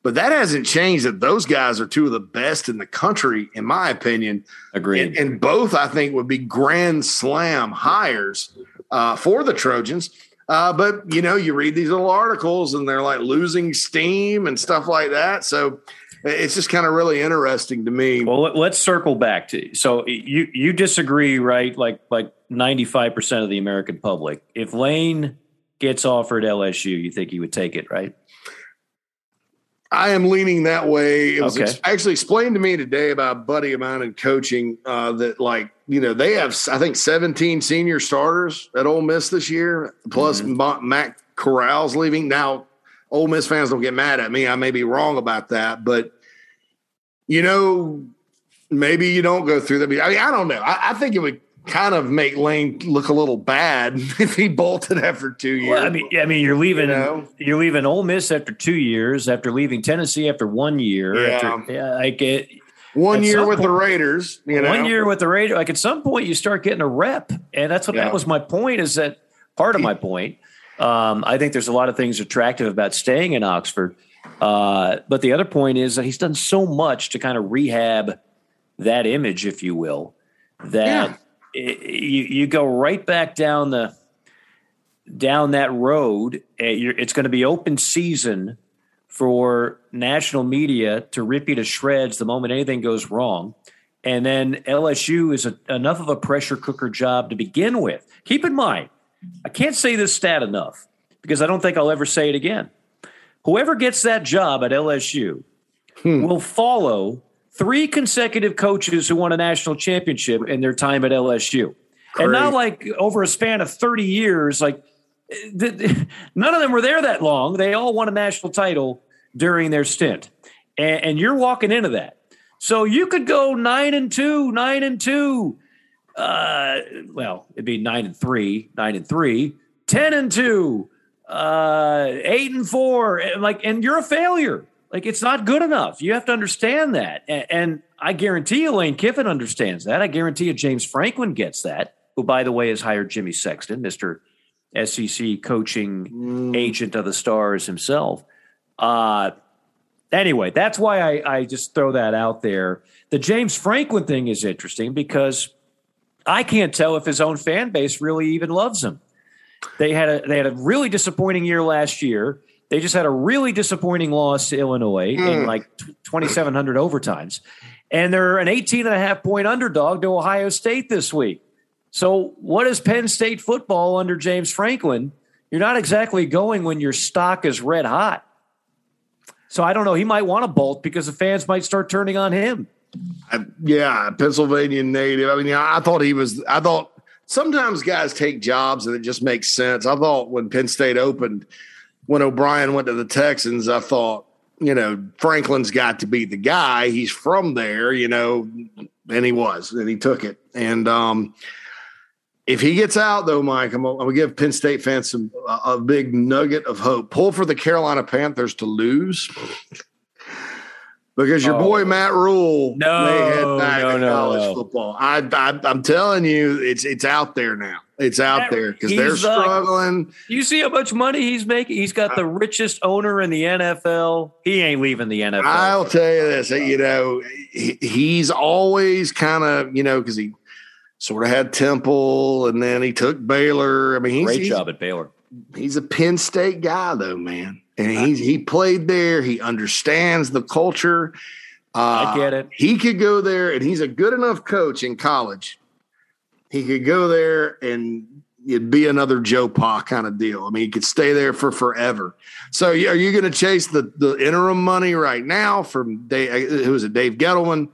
but that hasn't changed that those guys are two of the best in the country, in my opinion. Agreed. And, and both, I think, would be grand slam hires uh, for the Trojans. Uh, but, you know, you read these little articles and they're like losing steam and stuff like that. So it's just kind of really interesting to me. Well, let's circle back to, so you, you disagree, right? Like, like, ninety-five percent of the American public. If Lane gets offered L S U, you think he would take it, right? I am leaning that way. It was okay. ex- actually explained to me today by a buddy of mine in coaching uh, that, like, you know, they have, I think, seventeen senior starters at Ole Miss this year, plus mm-hmm. Matt Corral's leaving. Now, Ole Miss fans don't get mad at me. I may be wrong about that, but, you know, maybe you don't go through that. I mean, I don't know. I, I think it would kind of make Lane look a little bad if he bolted after two years. Well, I mean, I mean, you're leaving, you know? you're leaving Ole Miss after two years, after leaving Tennessee after one year. Yeah, after, yeah I get one year with point, the Raiders. You know? One year with the Raiders. Like at some point, you start getting a rep, and that's what yeah. that was my point. Is that part of my point? Um, I think there's a lot of things attractive about staying in Oxford, uh, but the other point is that he's done so much to kind of rehab that image, if you will, that. Yeah. It, you you go right back down the down that road. It's going to be open season for national media to rip you to shreds the moment anything goes wrong. And then L S U is a, enough of a pressure cooker job to begin with. Keep in mind, I can't say this stat enough because I don't think I'll ever say it again. Whoever gets that job at L S U hmm. will follow three consecutive coaches who won a national championship in their time at L S U. Great. And not like over a span of thirty years, like the, none of them were there that long. They all won a national title during their stint. And, and you're walking into that. So you could go nine and two, nine and two. Uh, well, it'd be nine and three, nine and three, ten and two, uh, eight and four. And like, and you're a failure. Like, it's not good enough. You have to understand that. And, and I guarantee you Lane Kiffin understands that. I guarantee you James Franklin gets that, who, by the way, has hired Jimmy Sexton, Mister S E C coaching mm. agent of the stars himself. Uh, anyway, that's why I, I just throw that out there. The James Franklin thing is interesting because I can't tell if his own fan base really even loves him. They had a they had a really disappointing year last year. They just had a really disappointing loss to Illinois mm. in like twenty-seven hundred overtimes. And they're an eighteen and a half point underdog to Ohio State this week. So what is Penn State football under James Franklin? You're not exactly going when your stock is red hot. So I don't know. He might want to bolt because the fans might start turning on him. I, yeah, Pennsylvania native. I mean, I thought he was – I thought sometimes guys take jobs and it just makes sense. I thought when Penn State opened, when O'Brien went to the Texans, I thought, you know, Franklin's got to be the guy. He's from there, you know, and he was, and he took it. And um, if he gets out, though, Mike, I'm going to give Penn State fans some, a, a big nugget of hope. Pull for the Carolina Panthers to lose because your oh. boy Matt Rule no, may head back no, to no, college no. football. I, I, I'm telling you, it's it's out there now. It's out that, there because they're struggling. Like, you see how much money he's making? He's got the richest owner in the N F L. He ain't leaving the N F L. I'll tell you this. You know, he, he's always kind of, you know, because he sort of had Temple and then he took Baylor. I mean, he's, Great job he's, at Baylor. He's a Penn State guy, though, man. And he's, he played there. He understands the culture. Uh, I get it. He could go there, and he's a good enough coach in college. He could go there and it'd be another Joe Pa kind of deal. I mean, he could stay there for forever. So are you going to chase the, the interim money right now from Dave, who was it, Dave Gettleman?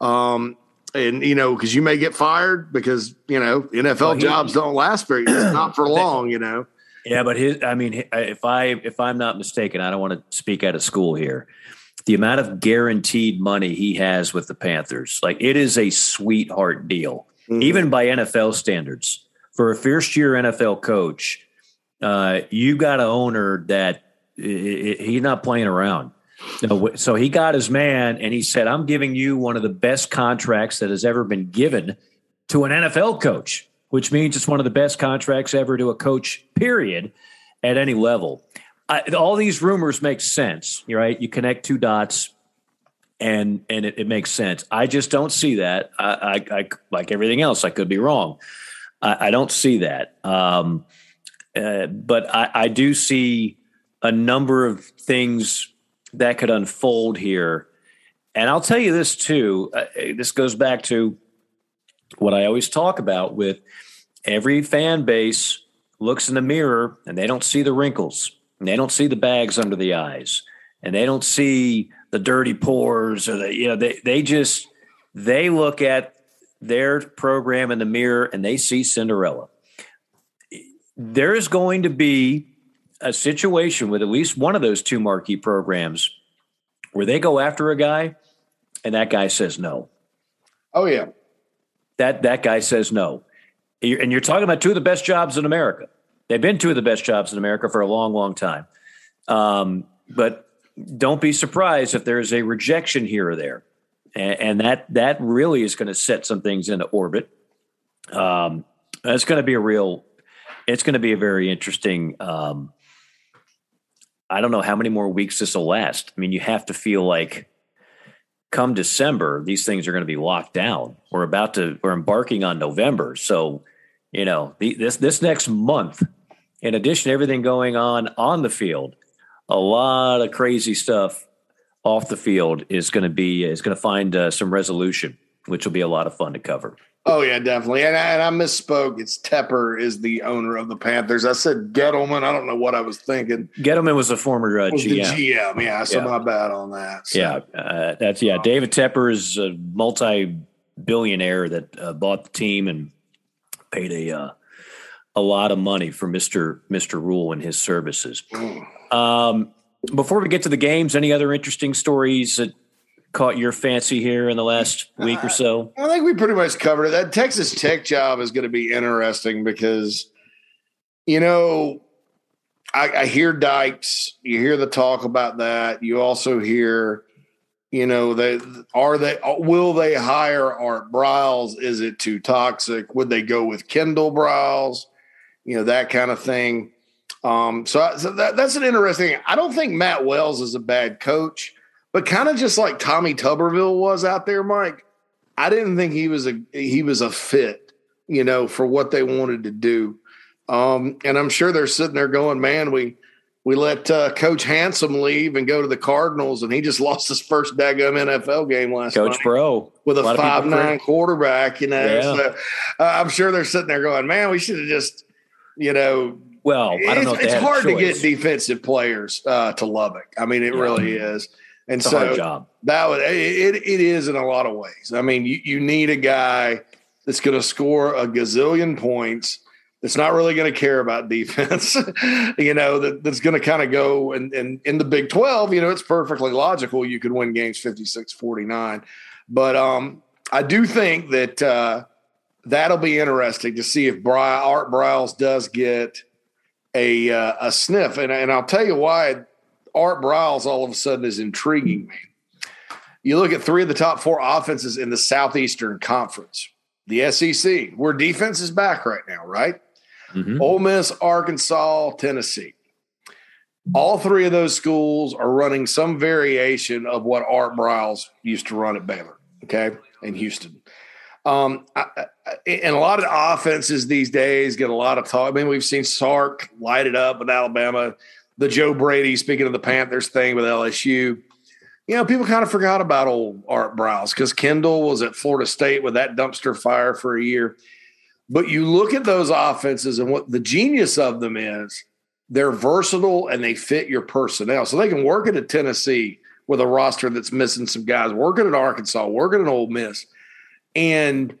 Um, and, you know, because you may get fired because, you know, N F L well, he, jobs don't last very not for long, you know. Yeah, but his, I mean, if I if I'm not mistaken, I don't want to speak out of school here. The amount of guaranteed money he has with the Panthers, like it is a sweetheart deal. Mm-hmm. Even by N F L standards, for a first-year N F L coach, uh, you got an owner that it, it, he's not playing around. So, so he got his man, and he said, I'm giving you one of the best contracts that has ever been given to an N F L coach, which means it's one of the best contracts ever to a coach, period, at any level. I, all these rumors make sense, right? You connect two dots. And and it, it makes sense. I just don't see that. I, I, I like everything else. I could be wrong. I, I don't see that. Um, uh, but I, I do see a number of things that could unfold here. And I'll tell you this too. Uh, this goes back to what I always talk about with every fan base looks in the mirror and they don't see the wrinkles and they don't see the bags under the eyes and they don't see the dirty pores or the, you know, they, they just, they look at their program in the mirror and they see Cinderella. There is going to be a situation with at least one of those two marquee programs where they go after a guy and that guy says no. Oh yeah. That, that guy says no. And you're talking about two of the best jobs in America. They've been two of the best jobs in America for a long, long time. Um, but, Don't be surprised if there's a rejection here or there. And, and that that really is going to set some things into orbit. Um, that's going to be a real – it's going to be a very interesting um, – I don't know how many more weeks this will last. I mean, you have to feel like come December, these things are going to be locked down. We're about to – we're embarking on November. So, you know, the, this this next month, in addition to everything going on on the field – a lot of crazy stuff off the field is going to be is going to find uh, some resolution, which will be a lot of fun to cover. Oh yeah, definitely. And I, and I misspoke. It's Tepper is the owner of the Panthers. I said Gettleman. I don't know what I was thinking. Gettleman was a former uh, was G M. The G M. Yeah, so yeah. my bad on that. So. Yeah, uh, that's yeah. David Tepper is a multi-billionaire that uh, bought the team and paid a uh, a lot of money for Mister Mister Rule and his services. Mm. Um, before we get to the games, any other interesting stories that caught your fancy here in the last week or so? I, I think we pretty much covered it. That Texas Tech job is going to be interesting because, you know, I, I hear Dykes, you hear the talk about that. You also hear, you know, they are they will they hire Art Briles? Is it too toxic? Would they go with Kendall Briles? You know, that kind of thing. Um, so, so that, that's an interesting – I don't think Matt Wells is a bad coach. But kind of just like Tommy Tuberville was out there, Mike, I didn't think he was a he was a fit, you know, for what they wanted to do. Um, and I'm sure they're sitting there going, man, we we let uh, Coach Handsome leave and go to the Cardinals, and he just lost his first daggum N F L game last Coach night. Coach Bro. With a, a five nine quarterback, you know. Yeah. So, uh, I'm sure they're sitting there going, man, we should have just, you know. Well, I don't know if they had a choice. It's hard to get defensive players uh, to Lubbock. I mean, it yeah. really is. And it's so a hard job. That was, it, it is in a lot of ways. I mean, you, you need a guy that's going to score a gazillion points, that's not really going to care about defense, you know, that, that's going to kind of go. And, and in the Big twelve, you know, it's perfectly logical you could win games fifty-six forty-nine. But um, I do think that uh, that'll be interesting to see if Bri- Art Briles does get a uh, a sniff. And, and I'll tell you why Art Briles all of a sudden is intriguing me. You look at three of the top four offenses in the Southeastern Conference, the S E C, where defense is back right now, right? Mm-hmm. Ole Miss, Arkansas, Tennessee. All three of those schools are running some variation of what Art Briles used to run at Baylor, okay, in Houston. Um, I, I, and a lot of offenses these days get a lot of talk. I mean, we've seen Sark light it up with Alabama, the Joe Brady, speaking of the Panthers thing with L S U. You know, people kind of forgot about old Art Briles because Kendall was at Florida State with that dumpster fire for a year. But you look at those offenses and what the genius of them is, they're versatile and they fit your personnel. So they can work it at Tennessee with a roster that's missing some guys, working at Arkansas, working at Ole Miss. And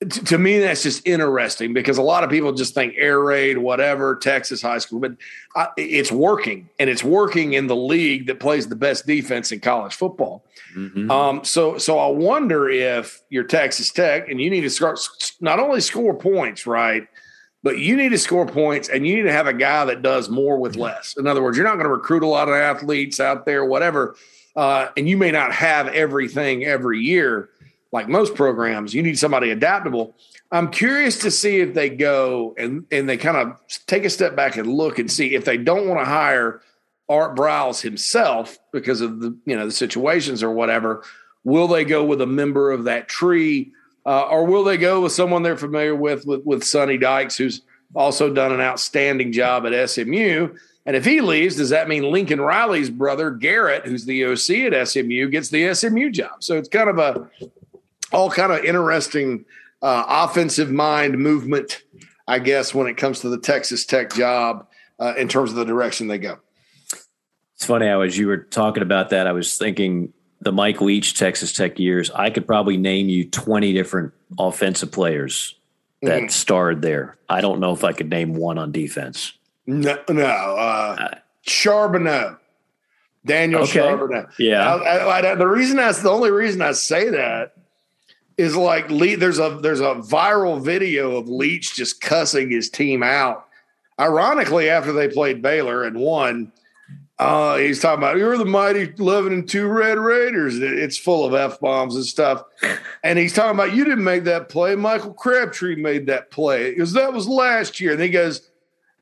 t- to me, that's just interesting because a lot of people just think air raid, whatever, Texas high school. But I, it's working, and it's working in the league that plays the best defense in college football. Mm-hmm. Um, so, so I wonder if you're Texas Tech and you need to start not only score points, right, but you need to score points and you need to have a guy that does more with less. In other words, you're not going to recruit a lot of athletes out there, whatever, uh, and you may not have everything every year. Like most programs, you need somebody adaptable. I'm curious to see if they go and, and they kind of take a step back and look and see if they don't want to hire Art Briles himself because of the, you know, the situations or whatever. Will they go with a member of that tree uh, or will they go with someone they're familiar with, with, with Sonny Dykes, who's also done an outstanding job at S M U? And if he leaves, does that mean Lincoln Riley's brother, Garrett, who's the O C at S M U, gets the S M U job? So it's kind of a all kind of interesting uh, offensive mind movement, I guess, when it comes to the Texas Tech job uh, in terms of the direction they go. It's funny how as you were talking about that, I was thinking the Mike Leach Texas Tech years, I could probably name you twenty different offensive players that mm-hmm. starred there. I don't know if I could name one on defense. No, no. Uh, Charbonneau. Daniel okay. Charbonneau. Yeah. I, I, I, the reason that's the only reason I say that is like Lee, there's a there's a viral video of Leach just cussing his team out. Ironically, after they played Baylor and won, uh, he's talking about you're the mighty eleven and two Red Raiders. It's full of F-bombs and stuff. And he's talking about you didn't make that play. Michael Crabtree made that play. Because that was last year. And he goes,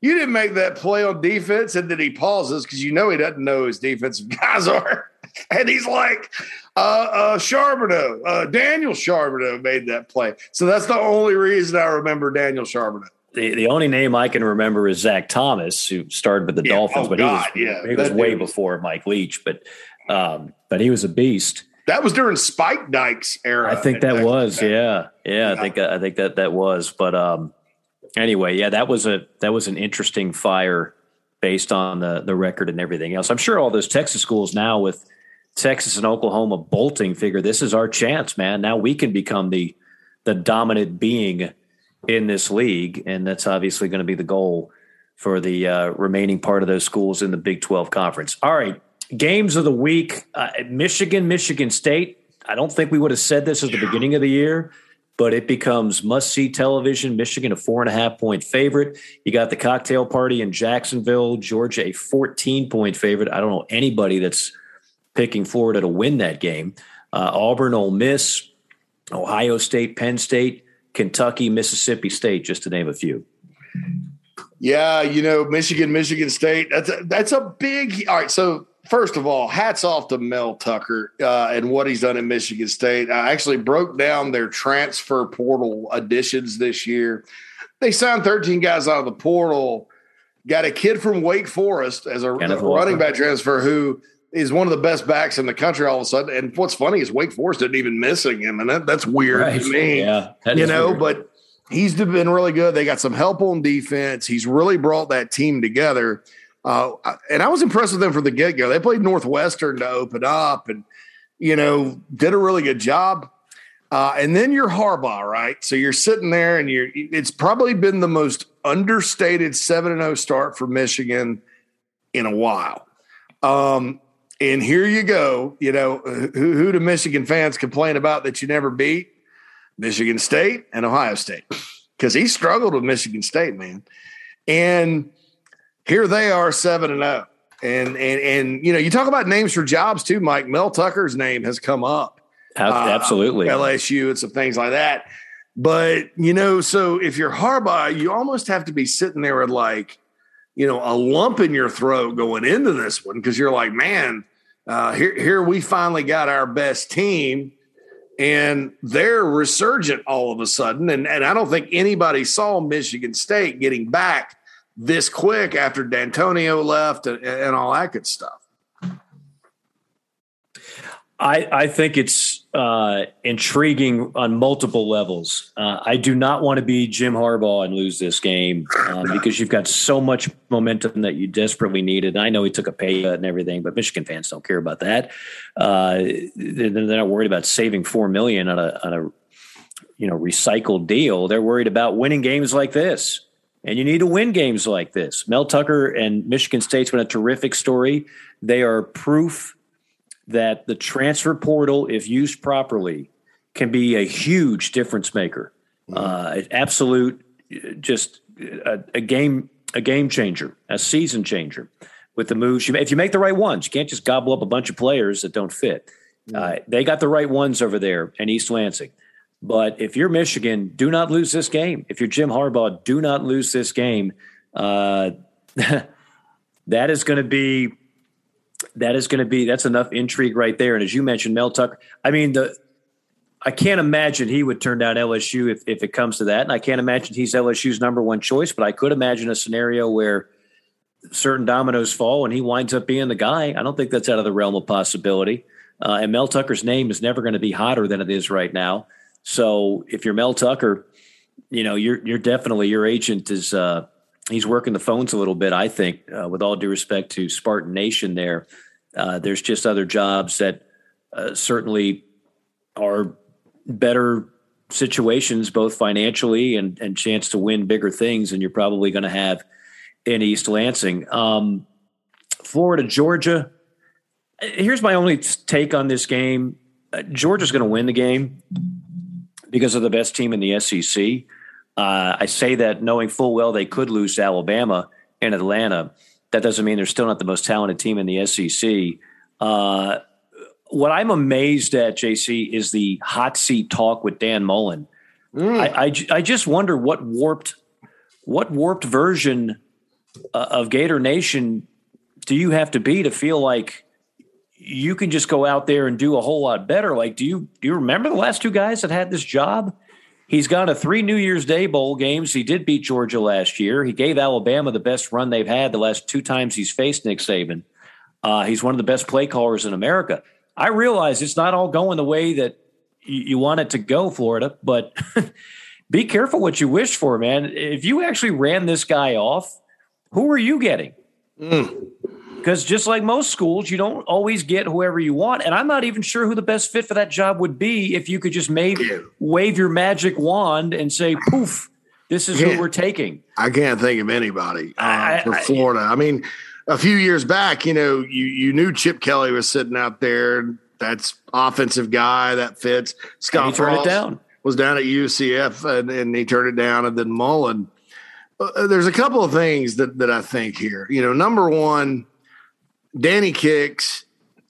you didn't make that play on defense. And then he pauses because you know he doesn't know who his defensive guys are. And he's like, uh, uh, Charbonneau, uh, Daniel Charbonneau made that play. So that's the only reason I remember Daniel Charbonneau. The, the only name I can remember is Zach Thomas, who started with the yeah. Dolphins, oh, but God. he was, yeah. he was way was. before Mike Leach, but, um, but he was a beast. That was during Spike Dykes era. I think that Texas was. Tech. Yeah. Yeah. I yeah. think, I think that that was, but, um, anyway, yeah, that was a, that was an interesting fire based on the, the record and everything else. I'm sure all those Texas schools now with Texas and Oklahoma bolting figure, this is our chance, man. Now we can become the the dominant being in this league, and that's obviously going to be the goal for the uh, remaining part of those schools in the Big twelve Conference. All right, games of the week, uh, Michigan, Michigan State. I don't think we would have said this at the beginning of the year, but it becomes must-see television. Michigan, a four and a half point favorite. You got the cocktail party in Jacksonville. Georgia, a fourteen point favorite. I don't know anybody that's picking Florida to win that game. Uh, Auburn, Ole Miss, Ohio State, Penn State, Kentucky, Mississippi State, just to name a few. Yeah, you know, Michigan, Michigan State, that's a, that's a big – all right, so First of all, hats off to Mel Tucker uh, and what he's done at Michigan State. I actually broke down their transfer portal additions this year. They signed thirteen guys out of the portal, got a kid from Wake Forest as a, as a running back transfer who is one of the best backs in the country all of a sudden. And what's funny is Wake Forest didn't even missing him, and that, that's weird right. to me. Yeah, you know, weird. But he's been really good. They got some help on defense. He's really brought that team together. Uh, and I was impressed with them from the get-go. They played Northwestern to open up and, you know, did a really good job. Uh, and then you're Harbaugh, right? So you're sitting there and you're, it's probably been the most understated seven and oh start for Michigan in a while. Um, and here you go, you know, who, who do Michigan fans complain about that you never beat? Michigan State and Ohio State, because he struggled with Michigan State, man. And here they are, seven and zero, and and and you know, you talk about names for jobs too, Mike. Mel Tucker's name has come up, absolutely. Uh, L S U and some things like that. But you know, so if you're Harbaugh, you almost have to be sitting there with like, you know, a lump in your throat going into this one, because you're like, man, uh, here here we finally got our best team, and they're resurgent all of a sudden, and and I don't think anybody saw Michigan State getting back this quick after D'Antonio left and, and all that good stuff. I, I think it's uh, intriguing on multiple levels. Uh, I do not want to be Jim Harbaugh and lose this game um, because you've got so much momentum that you desperately needed. And I know he took a pay cut and everything, but Michigan fans don't care about that. Uh, they're, they're not worried about saving four million dollars on a, on a, you know, recycled deal. They're worried about winning games like this. And you need to win games like this. Mel Tucker and Michigan State's been a terrific story. They are proof that the transfer portal, if used properly, can be a huge difference maker. Mm-hmm. Uh, absolute, just a, a game, a game changer, a season changer with the moves. You, if you make the right ones, you can't just gobble up a bunch of players that don't fit. Mm-hmm. Uh, they got the right ones over there in East Lansing. But if you're Michigan, do not lose this game. If you're Jim Harbaugh, do not lose this game. Uh, that is going to be, that is going to be, that's enough intrigue right there. And as you mentioned, Mel Tucker, I mean, the, I can't imagine he would turn down L S U if, if it comes to that. And I can't imagine he's L S U's number one choice, but I could imagine a scenario where certain dominoes fall and he winds up being the guy. I don't think that's out of the realm of possibility. Uh, and Mel Tucker's name is never going to be hotter than it is right now. So if you're Mel Tucker, you know, you're, you're definitely, your agent is, uh, he's working the phones a little bit. I think uh, with all due respect to Spartan Nation there, uh, there's just other jobs that uh, certainly are better situations, both financially and, and chance to win bigger things. And you're probably going to have in East Lansing, um, Florida, Georgia. Here's my only take on this game. Uh, Georgia's going to win the game because of the best team in the S E C. Uh, I say that knowing full well they could lose to Alabama and Atlanta. That doesn't mean they're still not the most talented team in the S E C. Uh, what I'm amazed at, J C, is the hot seat talk with Dan Mullen. Mm. I, I, I just wonder what warped, what warped version uh, of Gator Nation do you have to be to feel like you can just go out there and do a whole lot better? Like, do you do you remember the last two guys that had this job? He's gone to three New Year's Day bowl games. He did beat Georgia last year. He gave Alabama the best run they've had the last two times he's faced Nick Saban. Uh, he's one of the best play callers in America. I realize it's not all going the way that you, you want it to go, Florida, but be careful what you wish for, man. If you actually ran this guy off, who are you getting? Mm. Because just like most schools, you don't always get whoever you want. And I'm not even sure who the best fit for that job would be if you could just maybe wave your magic wand and say, poof, this is who we're taking. I can't think of anybody uh, I, for Florida. I, I mean, a few years back, you know, you, you knew Chip Kelly was sitting out there. That's offensive guy. That fits. Scott Frost down. was down at U C F, and, and he turned it down. And then Mullen. Uh, there's a couple of things that, that I think here. You know, number one, Danny Kicks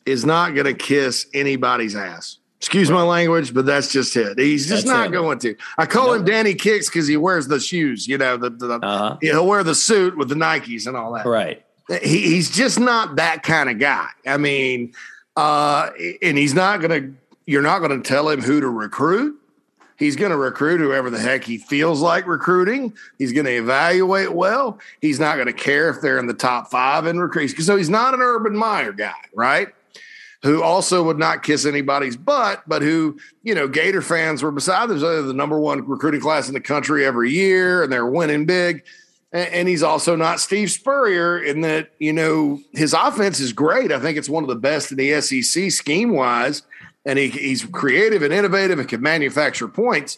is not going to kiss anybody's ass. Excuse my language, but that's just it. He's just that's not him. going to. I call no. him Danny Kicks because he wears the shoes. You know, the, the, uh-huh. he'll wear the suit with the Nikes and all that. Right. he, he's just not that kind of guy. I mean, uh, and he's not going to, you're not going to tell him who to recruit. He's going to recruit whoever the heck he feels like recruiting. He's going to evaluate well. He's not going to care if they're in the top five in recruiting. So he's not an Urban Meyer guy, right? Who also would not kiss anybody's butt, but who, you know, Gator fans were beside them. They're the number one recruiting class in the country every year, and they're winning big. And he's also not Steve Spurrier in that, you know, his offense is great. I think it's one of the best in the S E C scheme-wise, and he, he's creative and innovative and can manufacture points.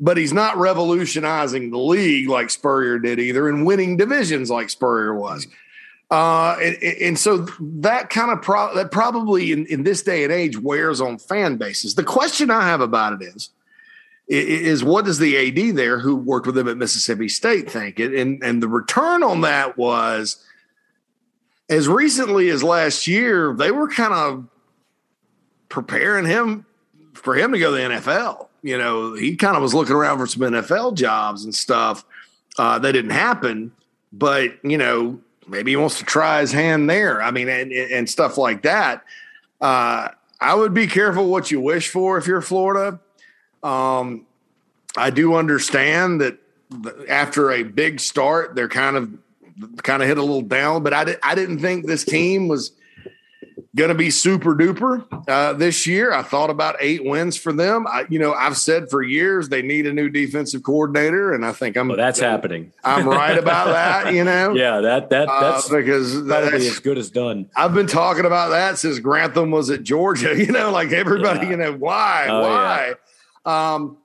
But he's not revolutionizing the league like Spurrier did either, and winning divisions like Spurrier was. Uh, and, and so that kind of pro- that probably in, in this day and age wears on fan bases. The question I have about it is, is what does the A D there who worked with him at Mississippi State think? And, and the return on that was, as recently as last year, they were kind of preparing him for him to go to the N F L. You know, he kind of was looking around for some N F L jobs and stuff. Uh, that didn't happen, but, you know, maybe he wants to try his hand there. I mean, and, and stuff like that. Uh, I would be careful what you wish for if you're Florida. Um, I do understand that after a big start, they're kind of kind of hit a little down. But I, di- I didn't think this team was going to be super duper uh, this year. I thought about eight wins for them. I, you know, I've said for years they need a new defensive coordinator, and I think I'm well, that's uh, happening. I'm right about that. You know, yeah, that that that's uh, because that's as good as done. I've been talking about that since Grantham was at Georgia. You know, like everybody, yeah. you know, why, oh, why? Yeah. Um,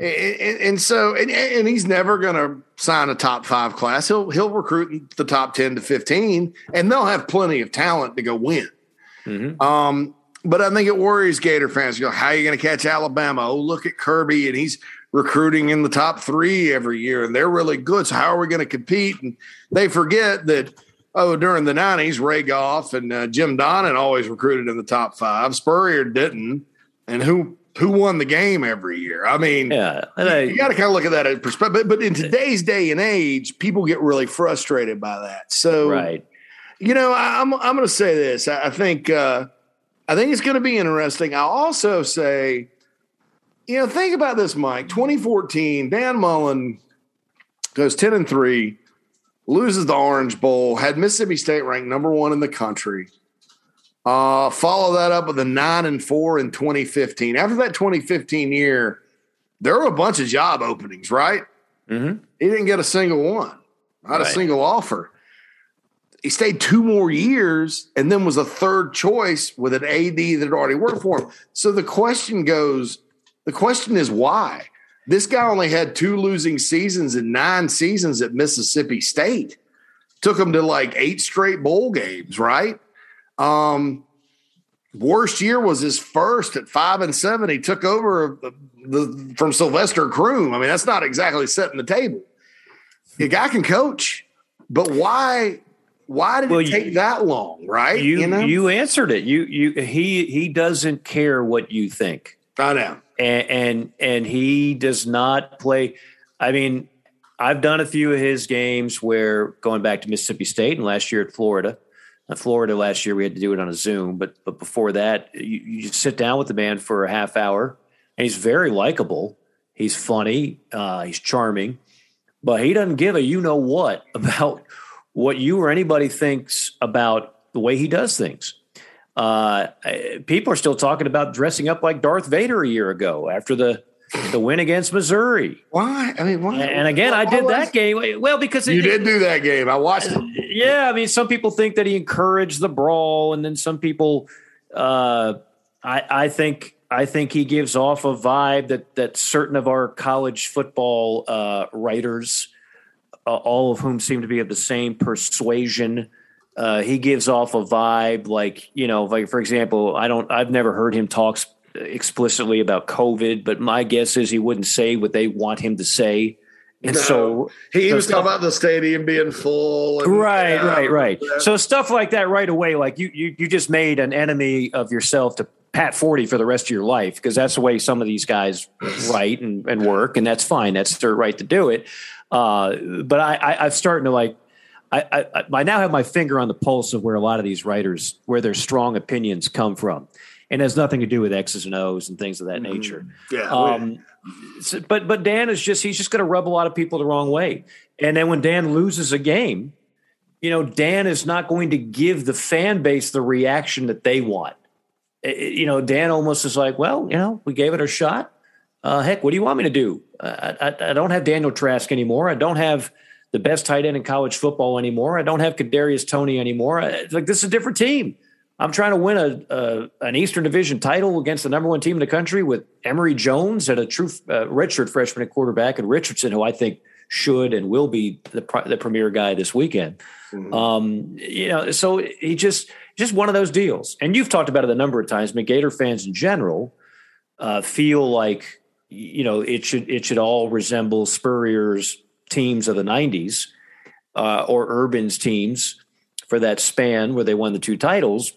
and, and, and so, and, and he's never going to sign a top five class. He'll he'll recruit the top ten to fifteen, and they'll have plenty of talent to go win. Mm-hmm. Um, but I think it worries Gator fans. You know, how are you going to catch Alabama? Oh, look at Kirby, and he's recruiting in the top three every year, and they're really good. So how are we going to compete? And they forget that, oh, during the nineties, Ray Goff and uh, Jim Donnan always recruited in the top five. Spurrier didn't. And who who won the game every year? I mean, yeah, I, you, you got to kind of look at that in perspective. But, but in today's day and age, people get really frustrated by that. So right. You know, I'm I'm going to say this. I think uh, I think it's going to be interesting. I'll also say, you know, think about this, Mike. twenty fourteen, Dan Mullen goes ten and three, loses the Orange Bowl, had Mississippi State ranked number one in the country. Uh, follow that up with a nine and four in twenty fifteen. After that twenty fifteen year, there were a bunch of job openings, right? Mm-hmm. He didn't get a single one, not right. a single offer. He stayed two more years and then was a third choice with an A D that had already worked for him. So the question goes, the question is why? This guy only had two losing seasons and nine seasons at Mississippi State. Took him to like eight straight bowl games, right? Um, worst year was his first at five and seven. He took over the, from Sylvester Croom. I mean, that's not exactly setting the table. The guy can coach, but why – Why did well, it take you, that long, right? You you, know? you answered it. You you he he doesn't care what you think. I know, and, and and he does not play. I mean, I've done a few of his games where going back to Mississippi State and last year at Florida, uh, Florida last year we had to do it on a Zoom, but but before that, you, you sit down with the man for a half hour, and he's very likable. He's funny. Uh, he's charming, but he doesn't give a you know what about what you or anybody thinks about the way he does things. Uh, people are still talking about dressing up like Darth Vader a year ago after the the win against Missouri. Why? I mean, why? And again, why, I did that game. Well, because it, you did do that game. I watched it. Yeah. I mean, some people think that he encouraged the brawl. And then some people, uh, I, I think, I think he gives off a vibe that, that certain of our college football uh, writers, Uh, all of whom seem to be of the same persuasion. Uh, he gives off a vibe like, you know, like, for example, I don't, I've never heard him talk explicitly about COVID, but my guess is he wouldn't say what they want him to say. And no, so he so was stuff, talking about the stadium being full. And, right, yeah, right, right. Yeah. So stuff like that right away, like you, you, you just made an enemy of yourself to Pat Forty for the rest of your life. Cause that's the way some of these guys write and, and work. And that's fine. That's their right to do it. Uh, but I, I, I'm starting to like, I, I, I now have my finger on the pulse of where a lot of these writers, where their strong opinions come from. And it has nothing to do with X's and O's and things of that nature. Yeah, um, so, but but Dan is just, he's just going to rub a lot of people the wrong way. And then when Dan loses a game, you know, Dan is not going to give the fan base the reaction that they want. It, you know, Dan almost is like, well, you know, we gave it a shot. Uh, heck, what do you want me to do? Uh, I, I don't have Daniel Trask anymore. I don't have the best tight end in college football anymore. I don't have Kadarius Toney anymore. It's like, this is a different team. I'm trying to win a, a an Eastern Division title against the number one team in the country with Emory Jones and a true uh, redshirt freshman at quarterback, and Richardson, who I think should and will be the the premier guy this weekend. Mm-hmm. Um, you know, so he just just one of those deals. And you've talked about it a number of times. I mean, Gator fans in general uh, feel like, you know, it should it should all resemble Spurrier's teams of the nineties uh, or Urban's teams for that span where they won the two titles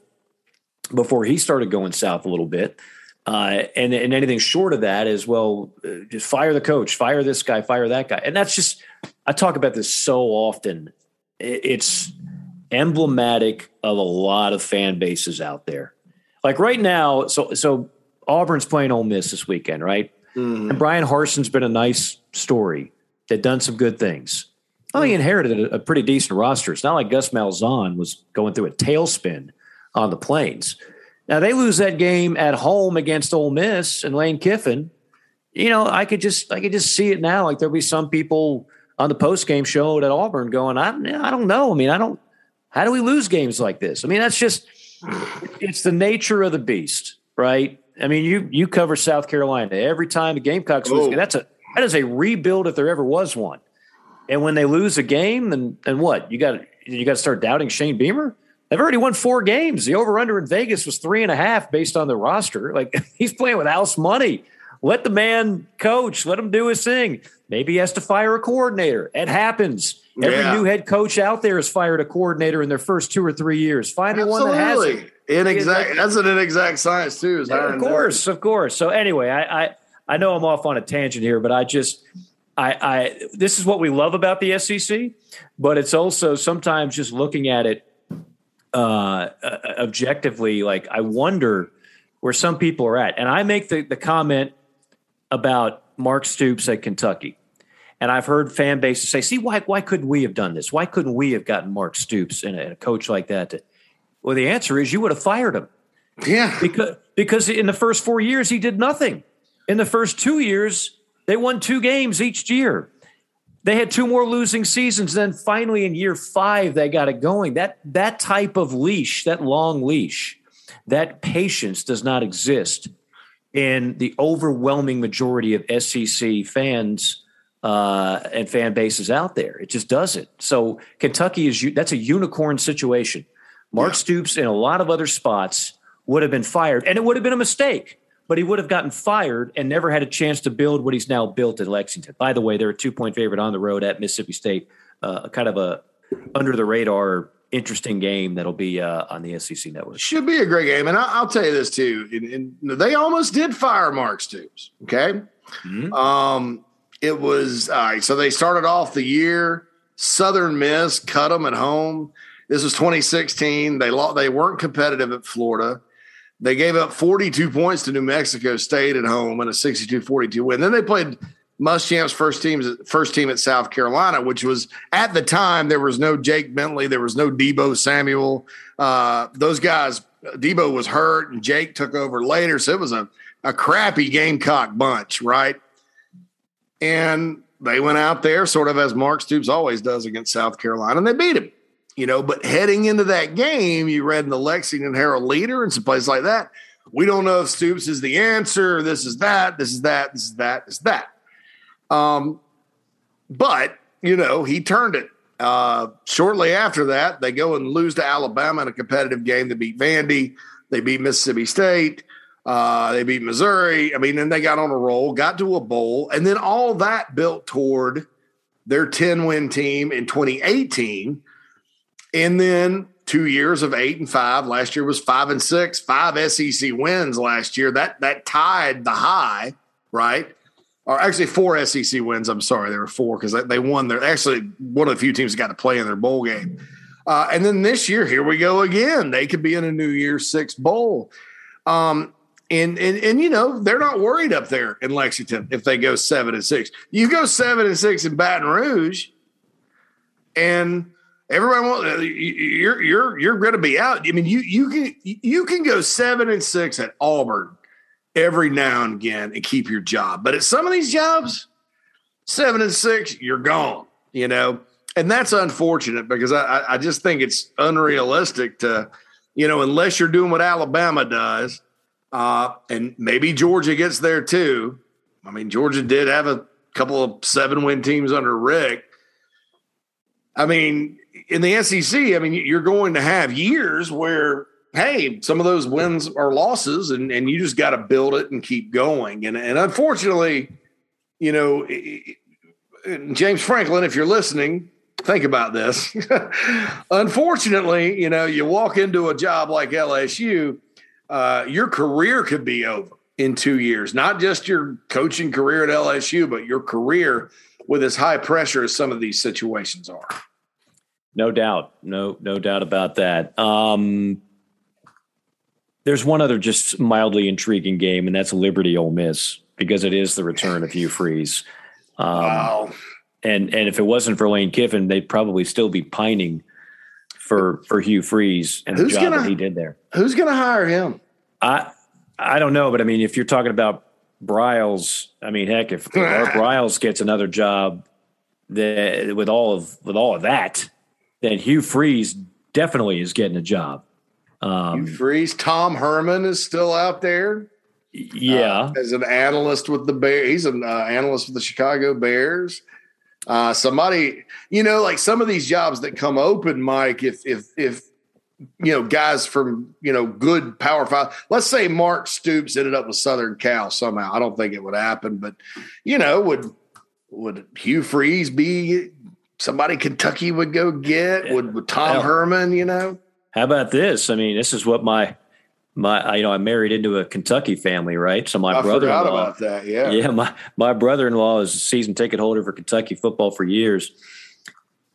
before he started going south a little bit. Uh, and, and anything short of that is, well, just fire the coach, fire this guy, fire that guy. And that's just, I talk about this so often. It's emblematic of a lot of fan bases out there. Like right now, so, so Auburn's playing Ole Miss this weekend, right? Mm. And Brian Harson's been a nice story. They've done some good things. Well, he inherited a, a pretty decent roster. It's not like Gus Malzahn was going through a tailspin on the Plains. Now they lose that game at home against Ole Miss and Lane Kiffin. You know, I could just, I could just see it now. Like there'll be some people on the post game show at Auburn going, I, I don't know. I mean, I don't, how do we lose games like this? I mean, that's just, it's the nature of the beast, right? I mean, you, you cover South Carolina every time the Gamecocks lose. Oh. That's a, that is a rebuild if there ever was one. And when they lose a game, then and what? You got you got to start doubting Shane Beamer? They've already won four games. The over-under in Vegas was three and a half based on the roster. Like, he's playing with house money. Let the man coach. Let him do his thing. Maybe he has to fire a coordinator. It happens. Every yeah. new head coach out there has fired a coordinator in their first two or three years. Find the one that hasn't. Inexact, that's an inexact science, too. Is yeah, of course, of course. So, anyway, I, I, I know I'm off on a tangent here, but I just – I, I this is what we love about the S E C, but it's also sometimes just looking at it uh, objectively. Like, I wonder where some people are at. And I make the, the comment about Mark Stoops at Kentucky. And I've heard fan bases say, see, why why couldn't we have done this? Why couldn't we have gotten Mark Stoops and a, and a coach like that? To, well, the answer is you would have fired him. Yeah. Because, because in the first four years, he did nothing. In the first two years, they won two games each year. They had two more losing seasons. Then finally in year five, they got it going. That that type of leash, that long leash, that patience does not exist in the overwhelming majority of S E C fans uh, and fan bases out there. It just doesn't. So Kentucky, is that's a unicorn situation. Mark yeah. Stoops in a lot of other spots would have been fired, and it would have been a mistake. But he would have gotten fired and never had a chance to build what he's now built at Lexington. By the way, they're a two-point favorite on the road at Mississippi State, uh, kind of a under-the-radar, interesting game that'll be uh, on the S E C Network. Should be a great game. And I, I'll tell you this, too. And, and they almost did fire Mark Stoops, okay? Mm-hmm. Um, it was – all right, so they started off the year. Southern Miss cut them at home. This was twenty sixteen. They lost, they weren't competitive at Florida. They gave up forty-two points to New Mexico State at home in a sixty-two forty-two win. Then they played Muschamp's first team, first team at South Carolina, which was at the time there was no Jake Bentley, there was no Debo Samuel. Uh, those guys, Debo was hurt, and Jake took over later. So it was a, a crappy Gamecock bunch, right? And they went out there sort of as Mark Stoops always does against South Carolina, and they beat him. You know, but heading into that game, you read in the Lexington Herald Leader and some places like that, we don't know if Stoops is the answer. This is that, this is that, this is that, this is that. Um, but, you know, he turned it. Uh, shortly after that, they go and lose to Alabama in a competitive game. They beat Vandy. They beat Mississippi State. Uh, they beat Missouri. I mean, then they got on a roll, got to a bowl. And then all that built toward their ten-win team in twenty eighteen. And then two years of eight and five. Last year was five and six, five S E C wins last year. That that tied the high, right? or actually four S E C wins. I'm sorry, there were four because they won. They're actually one of the few teams that got to play in their bowl game. Uh, and then this year, here we go again. They could be in a New Year's Six bowl. Um, and, and, and, you know, they're not worried up there in Lexington if they go seven and six. You go seven and six in Baton Rouge and everybody wants, you're, you're, you're going to be out. I mean, you, you can, you can go seven and six at Auburn every now and again and keep your job. But at some of these jobs, seven and six, you're gone, you know, and that's unfortunate because I, I just think it's unrealistic to, you know, unless you're doing what Alabama does, uh, and maybe Georgia gets there too. I mean, Georgia did have a couple of seven-win teams under Rick. I mean, in the S E C, I mean, you're going to have years where, hey, some of those wins are losses, and, and you just got to build it and keep going. And, and unfortunately, you know, James Franklin, if you're listening, think about this. Unfortunately, you know, you walk into a job like L S U, uh, your career could be over in two years, not just your coaching career at L S U, but your career with as high pressure as some of these situations are. No doubt. No, no doubt about that. Um, there's one other just mildly intriguing game, and that's Liberty Ole Miss, because it is the return of Hugh Freeze. Um, wow. And and if it wasn't for Lane Kiffin, they'd probably still be pining for for Hugh Freeze and who's the job gonna, that he did there. Who's going to hire him? I I don't know, but I mean, if you're talking about Bryles, I mean, heck, if, if Art Bryles gets another job that, with all of with all of that, then Hugh Freeze definitely is getting a job. Um, Hugh Freeze, Tom Herman is still out there. Yeah, uh, as an analyst with the Bears, he's an uh, analyst with the Chicago Bears. Uh, somebody, you know, like some of these jobs that come open, Mike, if, if, if, you know, guys from, you know, good power five, let's say Mark Stoops ended up with Southern Cal somehow. I don't think it would happen, but, you know, would, would Hugh Freeze be somebody Kentucky would go get? Yeah. Would, would Tom how, Herman, you know, how about this? I mean, this is what my, my, you know, I married into a Kentucky family, right? So my I brother-in-law, forgot about that, yeah, yeah. My my brother-in-law is a season ticket holder for Kentucky football for years,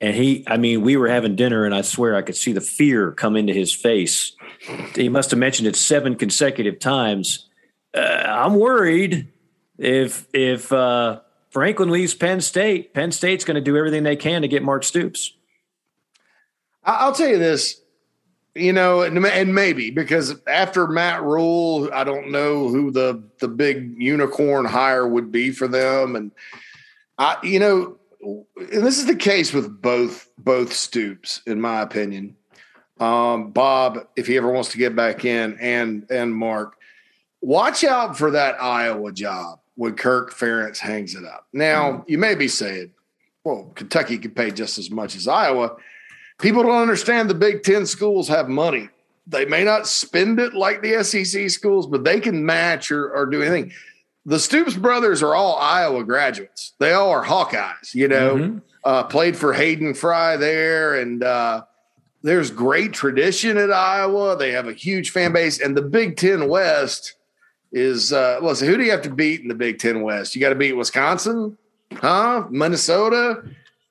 and he, I mean, we were having dinner, and I swear I could see the fear come into his face. He must have mentioned it seven consecutive times. Uh, I'm worried if if uh, Franklin leaves Penn State, Penn State's going to do everything they can to get Mark Stoops. I'll tell you this. You know, and, and maybe because after Matt Rule, I don't know who the, the big unicorn hire would be for them. And I, you know, and this is the case with both both Stoops, in my opinion. Um, Bob, if he ever wants to get back in, and and Mark, watch out for that Iowa job when Kirk Ferentz hangs it up. Now, mm. you may be saying, well, Kentucky could pay just as much as Iowa. People don't understand the Big Ten schools have money. They may not spend it like the S E C schools, but they can match or, or do anything. The Stoops brothers are all Iowa graduates. They all are Hawkeyes, you know, mm-hmm. uh, played for Hayden Fry there. And uh, there's great tradition at Iowa. They have a huge fan base. And the Big Ten West is, uh, well, so who do you have to beat in the Big Ten West? You got to beat Wisconsin, huh? Minnesota.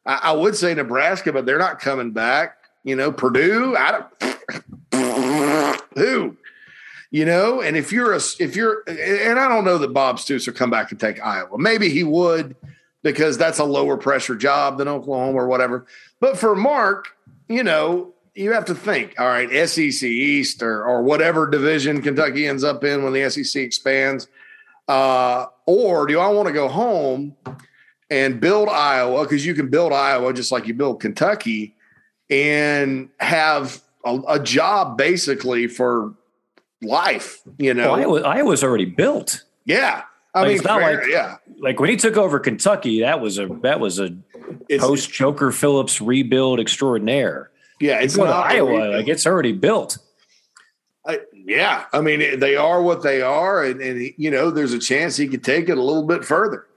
I would say Nebraska, but they're not coming back. You know, Purdue, I don't who, you know, and if you're a, if you're, and I don't know that Bob Stoops will come back and take Iowa. Maybe he would because that's a lower pressure job than Oklahoma or whatever. But for Mark, you know, you have to think, all right, S E C East or, or whatever division Kentucky ends up in when the S E C expands, uh, or do I want to go home and build Iowa, because you can build Iowa just like you build Kentucky, and have a, a job basically for life, you know? Well, Iowa, Iowa's already built. Yeah. I like, mean, it's not fair, like, yeah. Like when he took over Kentucky, that was a that was a post-Joker Phillips rebuild extraordinaire. Yeah, it's not Iowa. Like it's already built. I, yeah. I mean, they are what they are, and, and, you know, there's a chance he could take it a little bit further.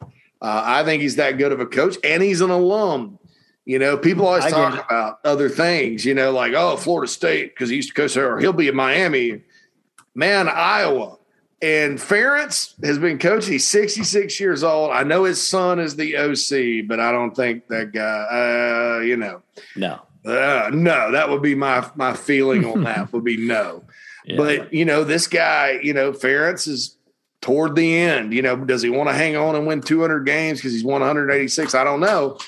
Uh, I think he's that good of a coach, and he's an alum. You know, people always talk about other things, you know, like, oh, Florida State, because he used to coach there, or he'll be in Miami. Man, Iowa. And Ferentz has been coaching. He's sixty-six years old. I know his son is the O C, but I don't think that guy, uh, you know. No. Uh, no, that would be my my feeling on that would be no. Yeah. But, you know, this guy, you know, Ferentz is toward the end. You know, does he want to hang on and win two hundred games because he's won one hundred eighty-six? I don't know.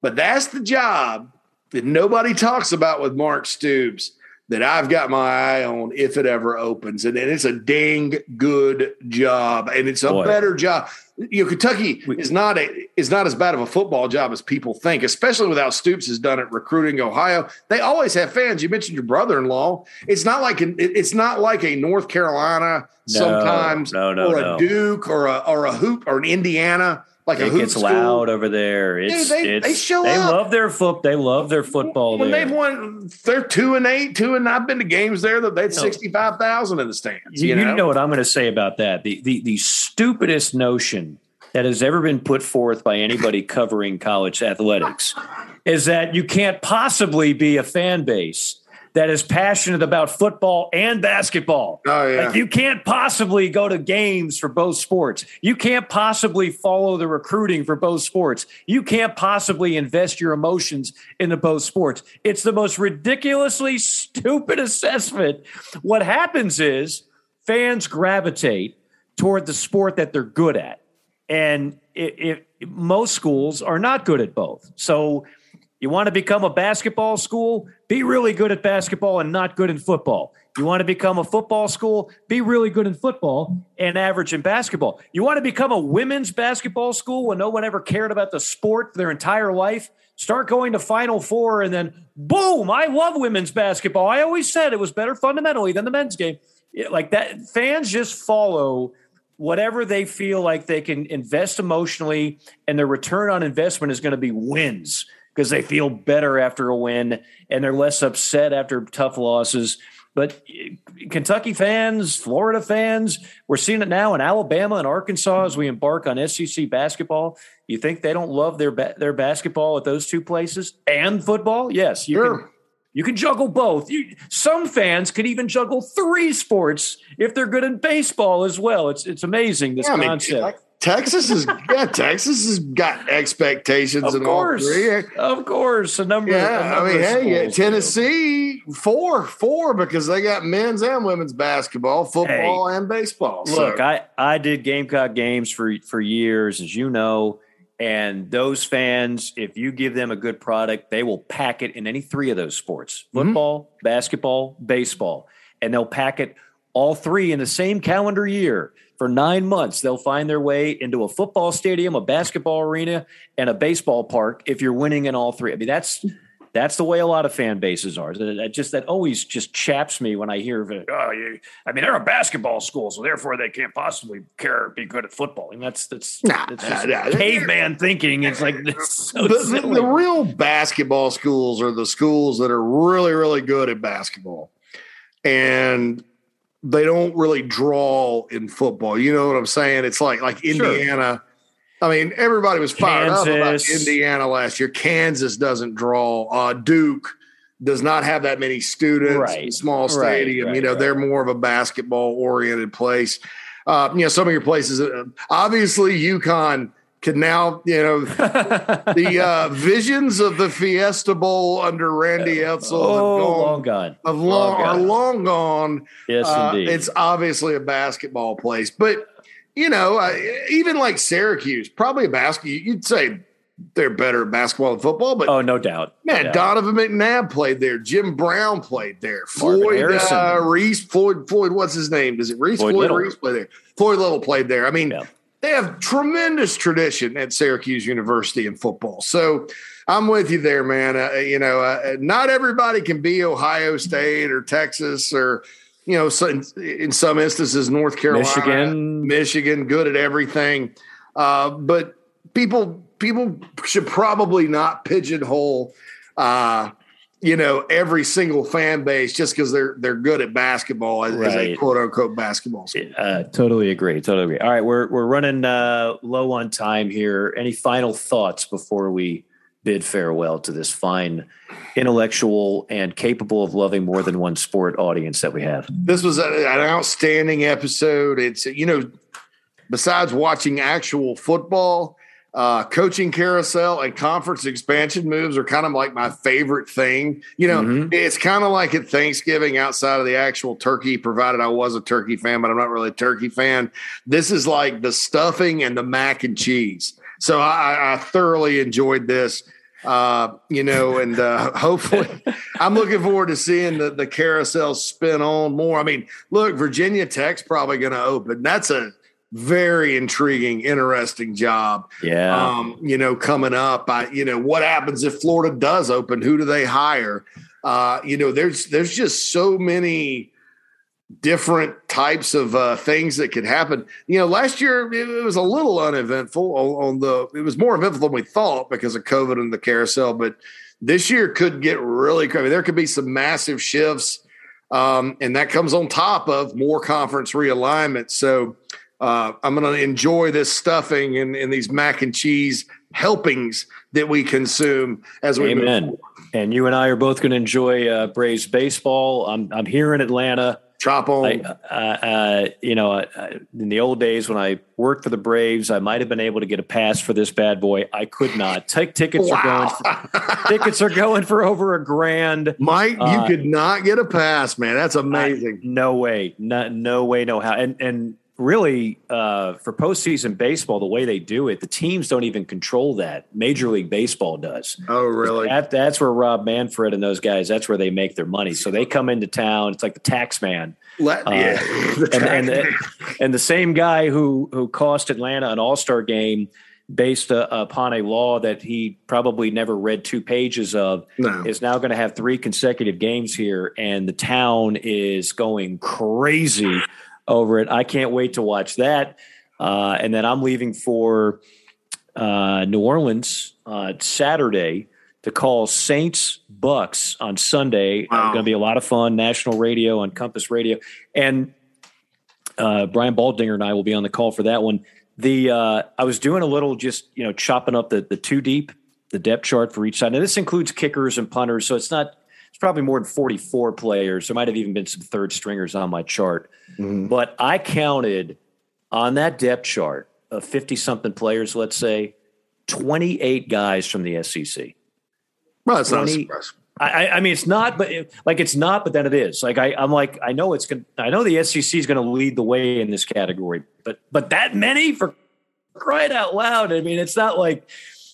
But that's the job that nobody talks about with Mark Stoops that I've got my eye on if it ever opens. And, and it's a dang good job. And it's a Boy. better job. You know, Kentucky is not a, is not as bad of a football job as people think, especially without Stoops has done it recruiting Ohio. They always have fans. You mentioned your brother-in-law. It's not like an, it's not like a North Carolina no, sometimes no, no, or no. a Duke or a or a hoop or an Indiana. Like it gets school. loud over there. It's, Dude, they, it's, they show they up. Love their foot. They love their football. When there. They've won, they're two and eight, two and nine. I've been to games there that they had sixty-five thousand in the stands. You, you, know? you know what I'm going to say about that? The the the stupidest notion that has ever been put forth by anybody covering college athletics is that you can't possibly be a fan base that is passionate about football and basketball. Oh, yeah. Like you can't possibly go to games for both sports. You can't possibly follow the recruiting for both sports. You can't possibly invest your emotions into both sports. It's the most ridiculously stupid assessment. What happens is fans gravitate toward the sport that they're good at. And it, it, most schools are not good at both. So you want to become a basketball school? Be really good at basketball and not good in football. You want to become a football school? Be really good in football and average in basketball. You want to become a women's basketball school when no one ever cared about the sport their entire life? Start going to Final Four and then, boom, I love women's basketball. I always said it was better fundamentally than the men's game. Like that, fans just follow whatever they feel like they can invest emotionally, and their return on investment is going to be wins, because they feel better after a win and they're less upset after tough losses. But Kentucky fans, Florida fans, we're seeing it now in Alabama and Arkansas as we embark on S E C basketball. You think they don't love their ba- their basketball at those two places and football? Yes, you sure. can you can juggle both. You, some fans could even juggle three sports if they're good in baseball as well. It's it's amazing, this yeah, concept. I mean, I- Texas is yeah. Texas has got expectations, of course, all three. Of course, a number. Yeah, a number I mean, hey, yeah, Tennessee four four because they got men's and women's basketball, football, hey, and baseball. So. Look, I, I did Gamecock games for for years, as you know, and those fans, if you give them a good product, they will pack it in any three of those sports: football, mm-hmm. basketball, baseball, and they'll pack it all three in the same calendar year. For nine months, they'll find their way into a football stadium, a basketball arena, and a baseball park if you're winning in all three. I mean, that's that's the way a lot of fan bases are. That just that always just chaps me when I hear, oh, you, I mean, they're a basketball school, so therefore they can't possibly care be good at football. And that's that's, nah, that's just nah, nah, caveman thinking. It's like it's so the, the, the real basketball schools are the schools that are really, really good at basketball. And they don't really draw in football. You know what I'm saying? It's like like Indiana. Sure. I mean, everybody was fired Kansas. up about Indiana last year. Kansas doesn't draw. Uh, Duke does not have that many students. Right. Small stadium. Right, right, you know, right. They're more of a basketball-oriented place. Uh, you know, some of your places. Uh, obviously, UConn can now, you know, the uh, visions of the Fiesta Bowl under Randy Edsel oh, have gone, long gone. Have long, long gone. Are long gone. Yes, uh, indeed. It's obviously a basketball place. But, you know, uh, even like Syracuse, probably a basketball, you'd say they're better at basketball than football. But oh, no doubt. Man, no doubt. Donovan McNabb played there. Jim Brown played there. Floyd uh, Reese, Floyd, Floyd, what's his name? Is it Reese? Floyd, Floyd Reese played there. Floyd Little played there. I mean, yeah. They have tremendous tradition at Syracuse University in football. So I'm with you there, man. Uh, you know, uh, not everybody can be Ohio State or Texas or, you know, so in, in some instances, North Carolina, Michigan, Michigan good at everything. Uh, but people people should probably not pigeonhole, uh, you know, every single fan base just because they're they're good at basketball as, right. as a quote unquote basketball school. Uh, totally agree. Totally agree. All right, we're we're running uh, low on time here. Any final thoughts before we bid farewell to this fine, intellectual, and capable of loving more than one sport audience that we have. This was a, an outstanding episode. It's, you know, besides watching actual football, uh, coaching carousel and conference expansion moves are kind of like my favorite thing. You know, mm-hmm. It's kind of like at Thanksgiving outside of the actual turkey, provided I was a turkey fan, but I'm not really a turkey fan. This is like the stuffing and the mac and cheese. So I, I thoroughly enjoyed this, uh, you know, and uh, hopefully I'm looking forward to seeing the, the carousel spin on more. I mean, look, Virginia Tech's probably going to open. That's a very intriguing, interesting job, yeah. Um, you know, coming up. I, you know, what happens if Florida does open? Who do they hire? Uh, you know, there's there's just so many different types of uh, things that could happen. You know, last year it was a little uneventful on, on the, it was more eventful than we thought because of COVID and the carousel, but this year could get really crazy. There could be some massive shifts. Um, and that comes on top of more conference realignment. So uh, I'm going to enjoy this stuffing and, and these mac and cheese helpings that we consume as we Amen. Move forward. And you and I are both going to enjoy uh, Braves baseball. I'm, I'm here in Atlanta. Chop on. I, uh, uh, you know, I, in the old days when I worked for the Braves, I might have been able to get a pass for this bad boy. I could not. T- tickets wow. are going. For, tickets are going for over a grand. Mike, uh, you could not get a pass, man. That's amazing. I, no way. No, no way. No how. And and really, uh, for postseason baseball, the way they do it, the teams don't even control that. Major League Baseball does. Oh, really? That, that's where Rob Manfred and those guys. That's where they make their money. So they come into town. It's like the tax man. Let, uh, yeah, the tax and, and, the, and the same guy who who cost Atlanta an All-Star game based uh, upon a law that he probably never read two pages of no. is now going to have three consecutive games here, and the town is going crazy over it. I can't wait to watch that. Uh, and then I'm leaving for uh, New Orleans uh, Saturday to call Saints Bucks on Sunday. Wow. It's going to be a lot of fun. National radio on Compass Radio. And uh, Brian Baldinger and I will be on the call for that one. The uh, I was doing a little just, you know, chopping up the, the two deep, the depth chart for each side. Now, this includes kickers and punters, so it's not – it's probably more than forty-four players. There might have even been some third stringers on my chart. Mm-hmm. But I counted on that depth chart of fifty-something players, let's say, twenty-eight guys from the S E C. Well, that's not a surprise. I, I mean, it's not, but it, like it's not, but then it is. Like I, I'm like I know it's going. I know the S E C is going to lead the way in this category, but but that many for crying out loud! I mean, it's not like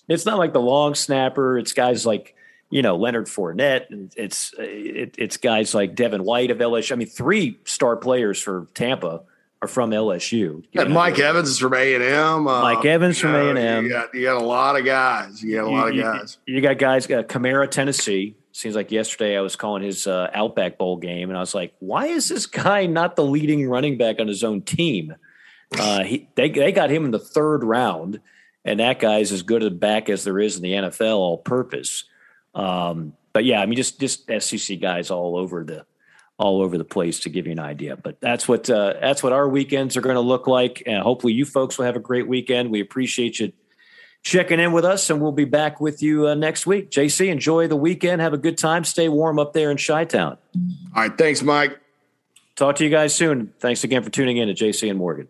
it's not like the long snapper. It's guys like, you know, Leonard Fournette, and it's it, it's guys like Devin White of L S U. I mean, three star players for Tampa are from L S U. Yeah, Mike Evans is from A and M. Uh, Mike Evans from know, A and M. You got, you got a lot of guys. You got a lot you, of guys. You, you got guys. Uh, Camara, Tennessee. Seems like yesterday I was calling his uh, Outback Bowl game, and I was like, why is this guy not the leading running back on his own team? Uh, he they they got him in the third round, and that guy's as good a back as there is in the N F L all purpose. Um, but yeah, I mean, just, just S E C guys all over the, all over the place to give you an idea, but that's what, uh, that's what our weekends are going to look like. And hopefully you folks will have a great weekend. We appreciate you checking in with us, and we'll be back with you uh, next week. J C, enjoy the weekend. Have a good time. Stay warm up there in Chi-Town. All right. Thanks, Mike. Talk to you guys soon. Thanks again for tuning in to J C and Morgan.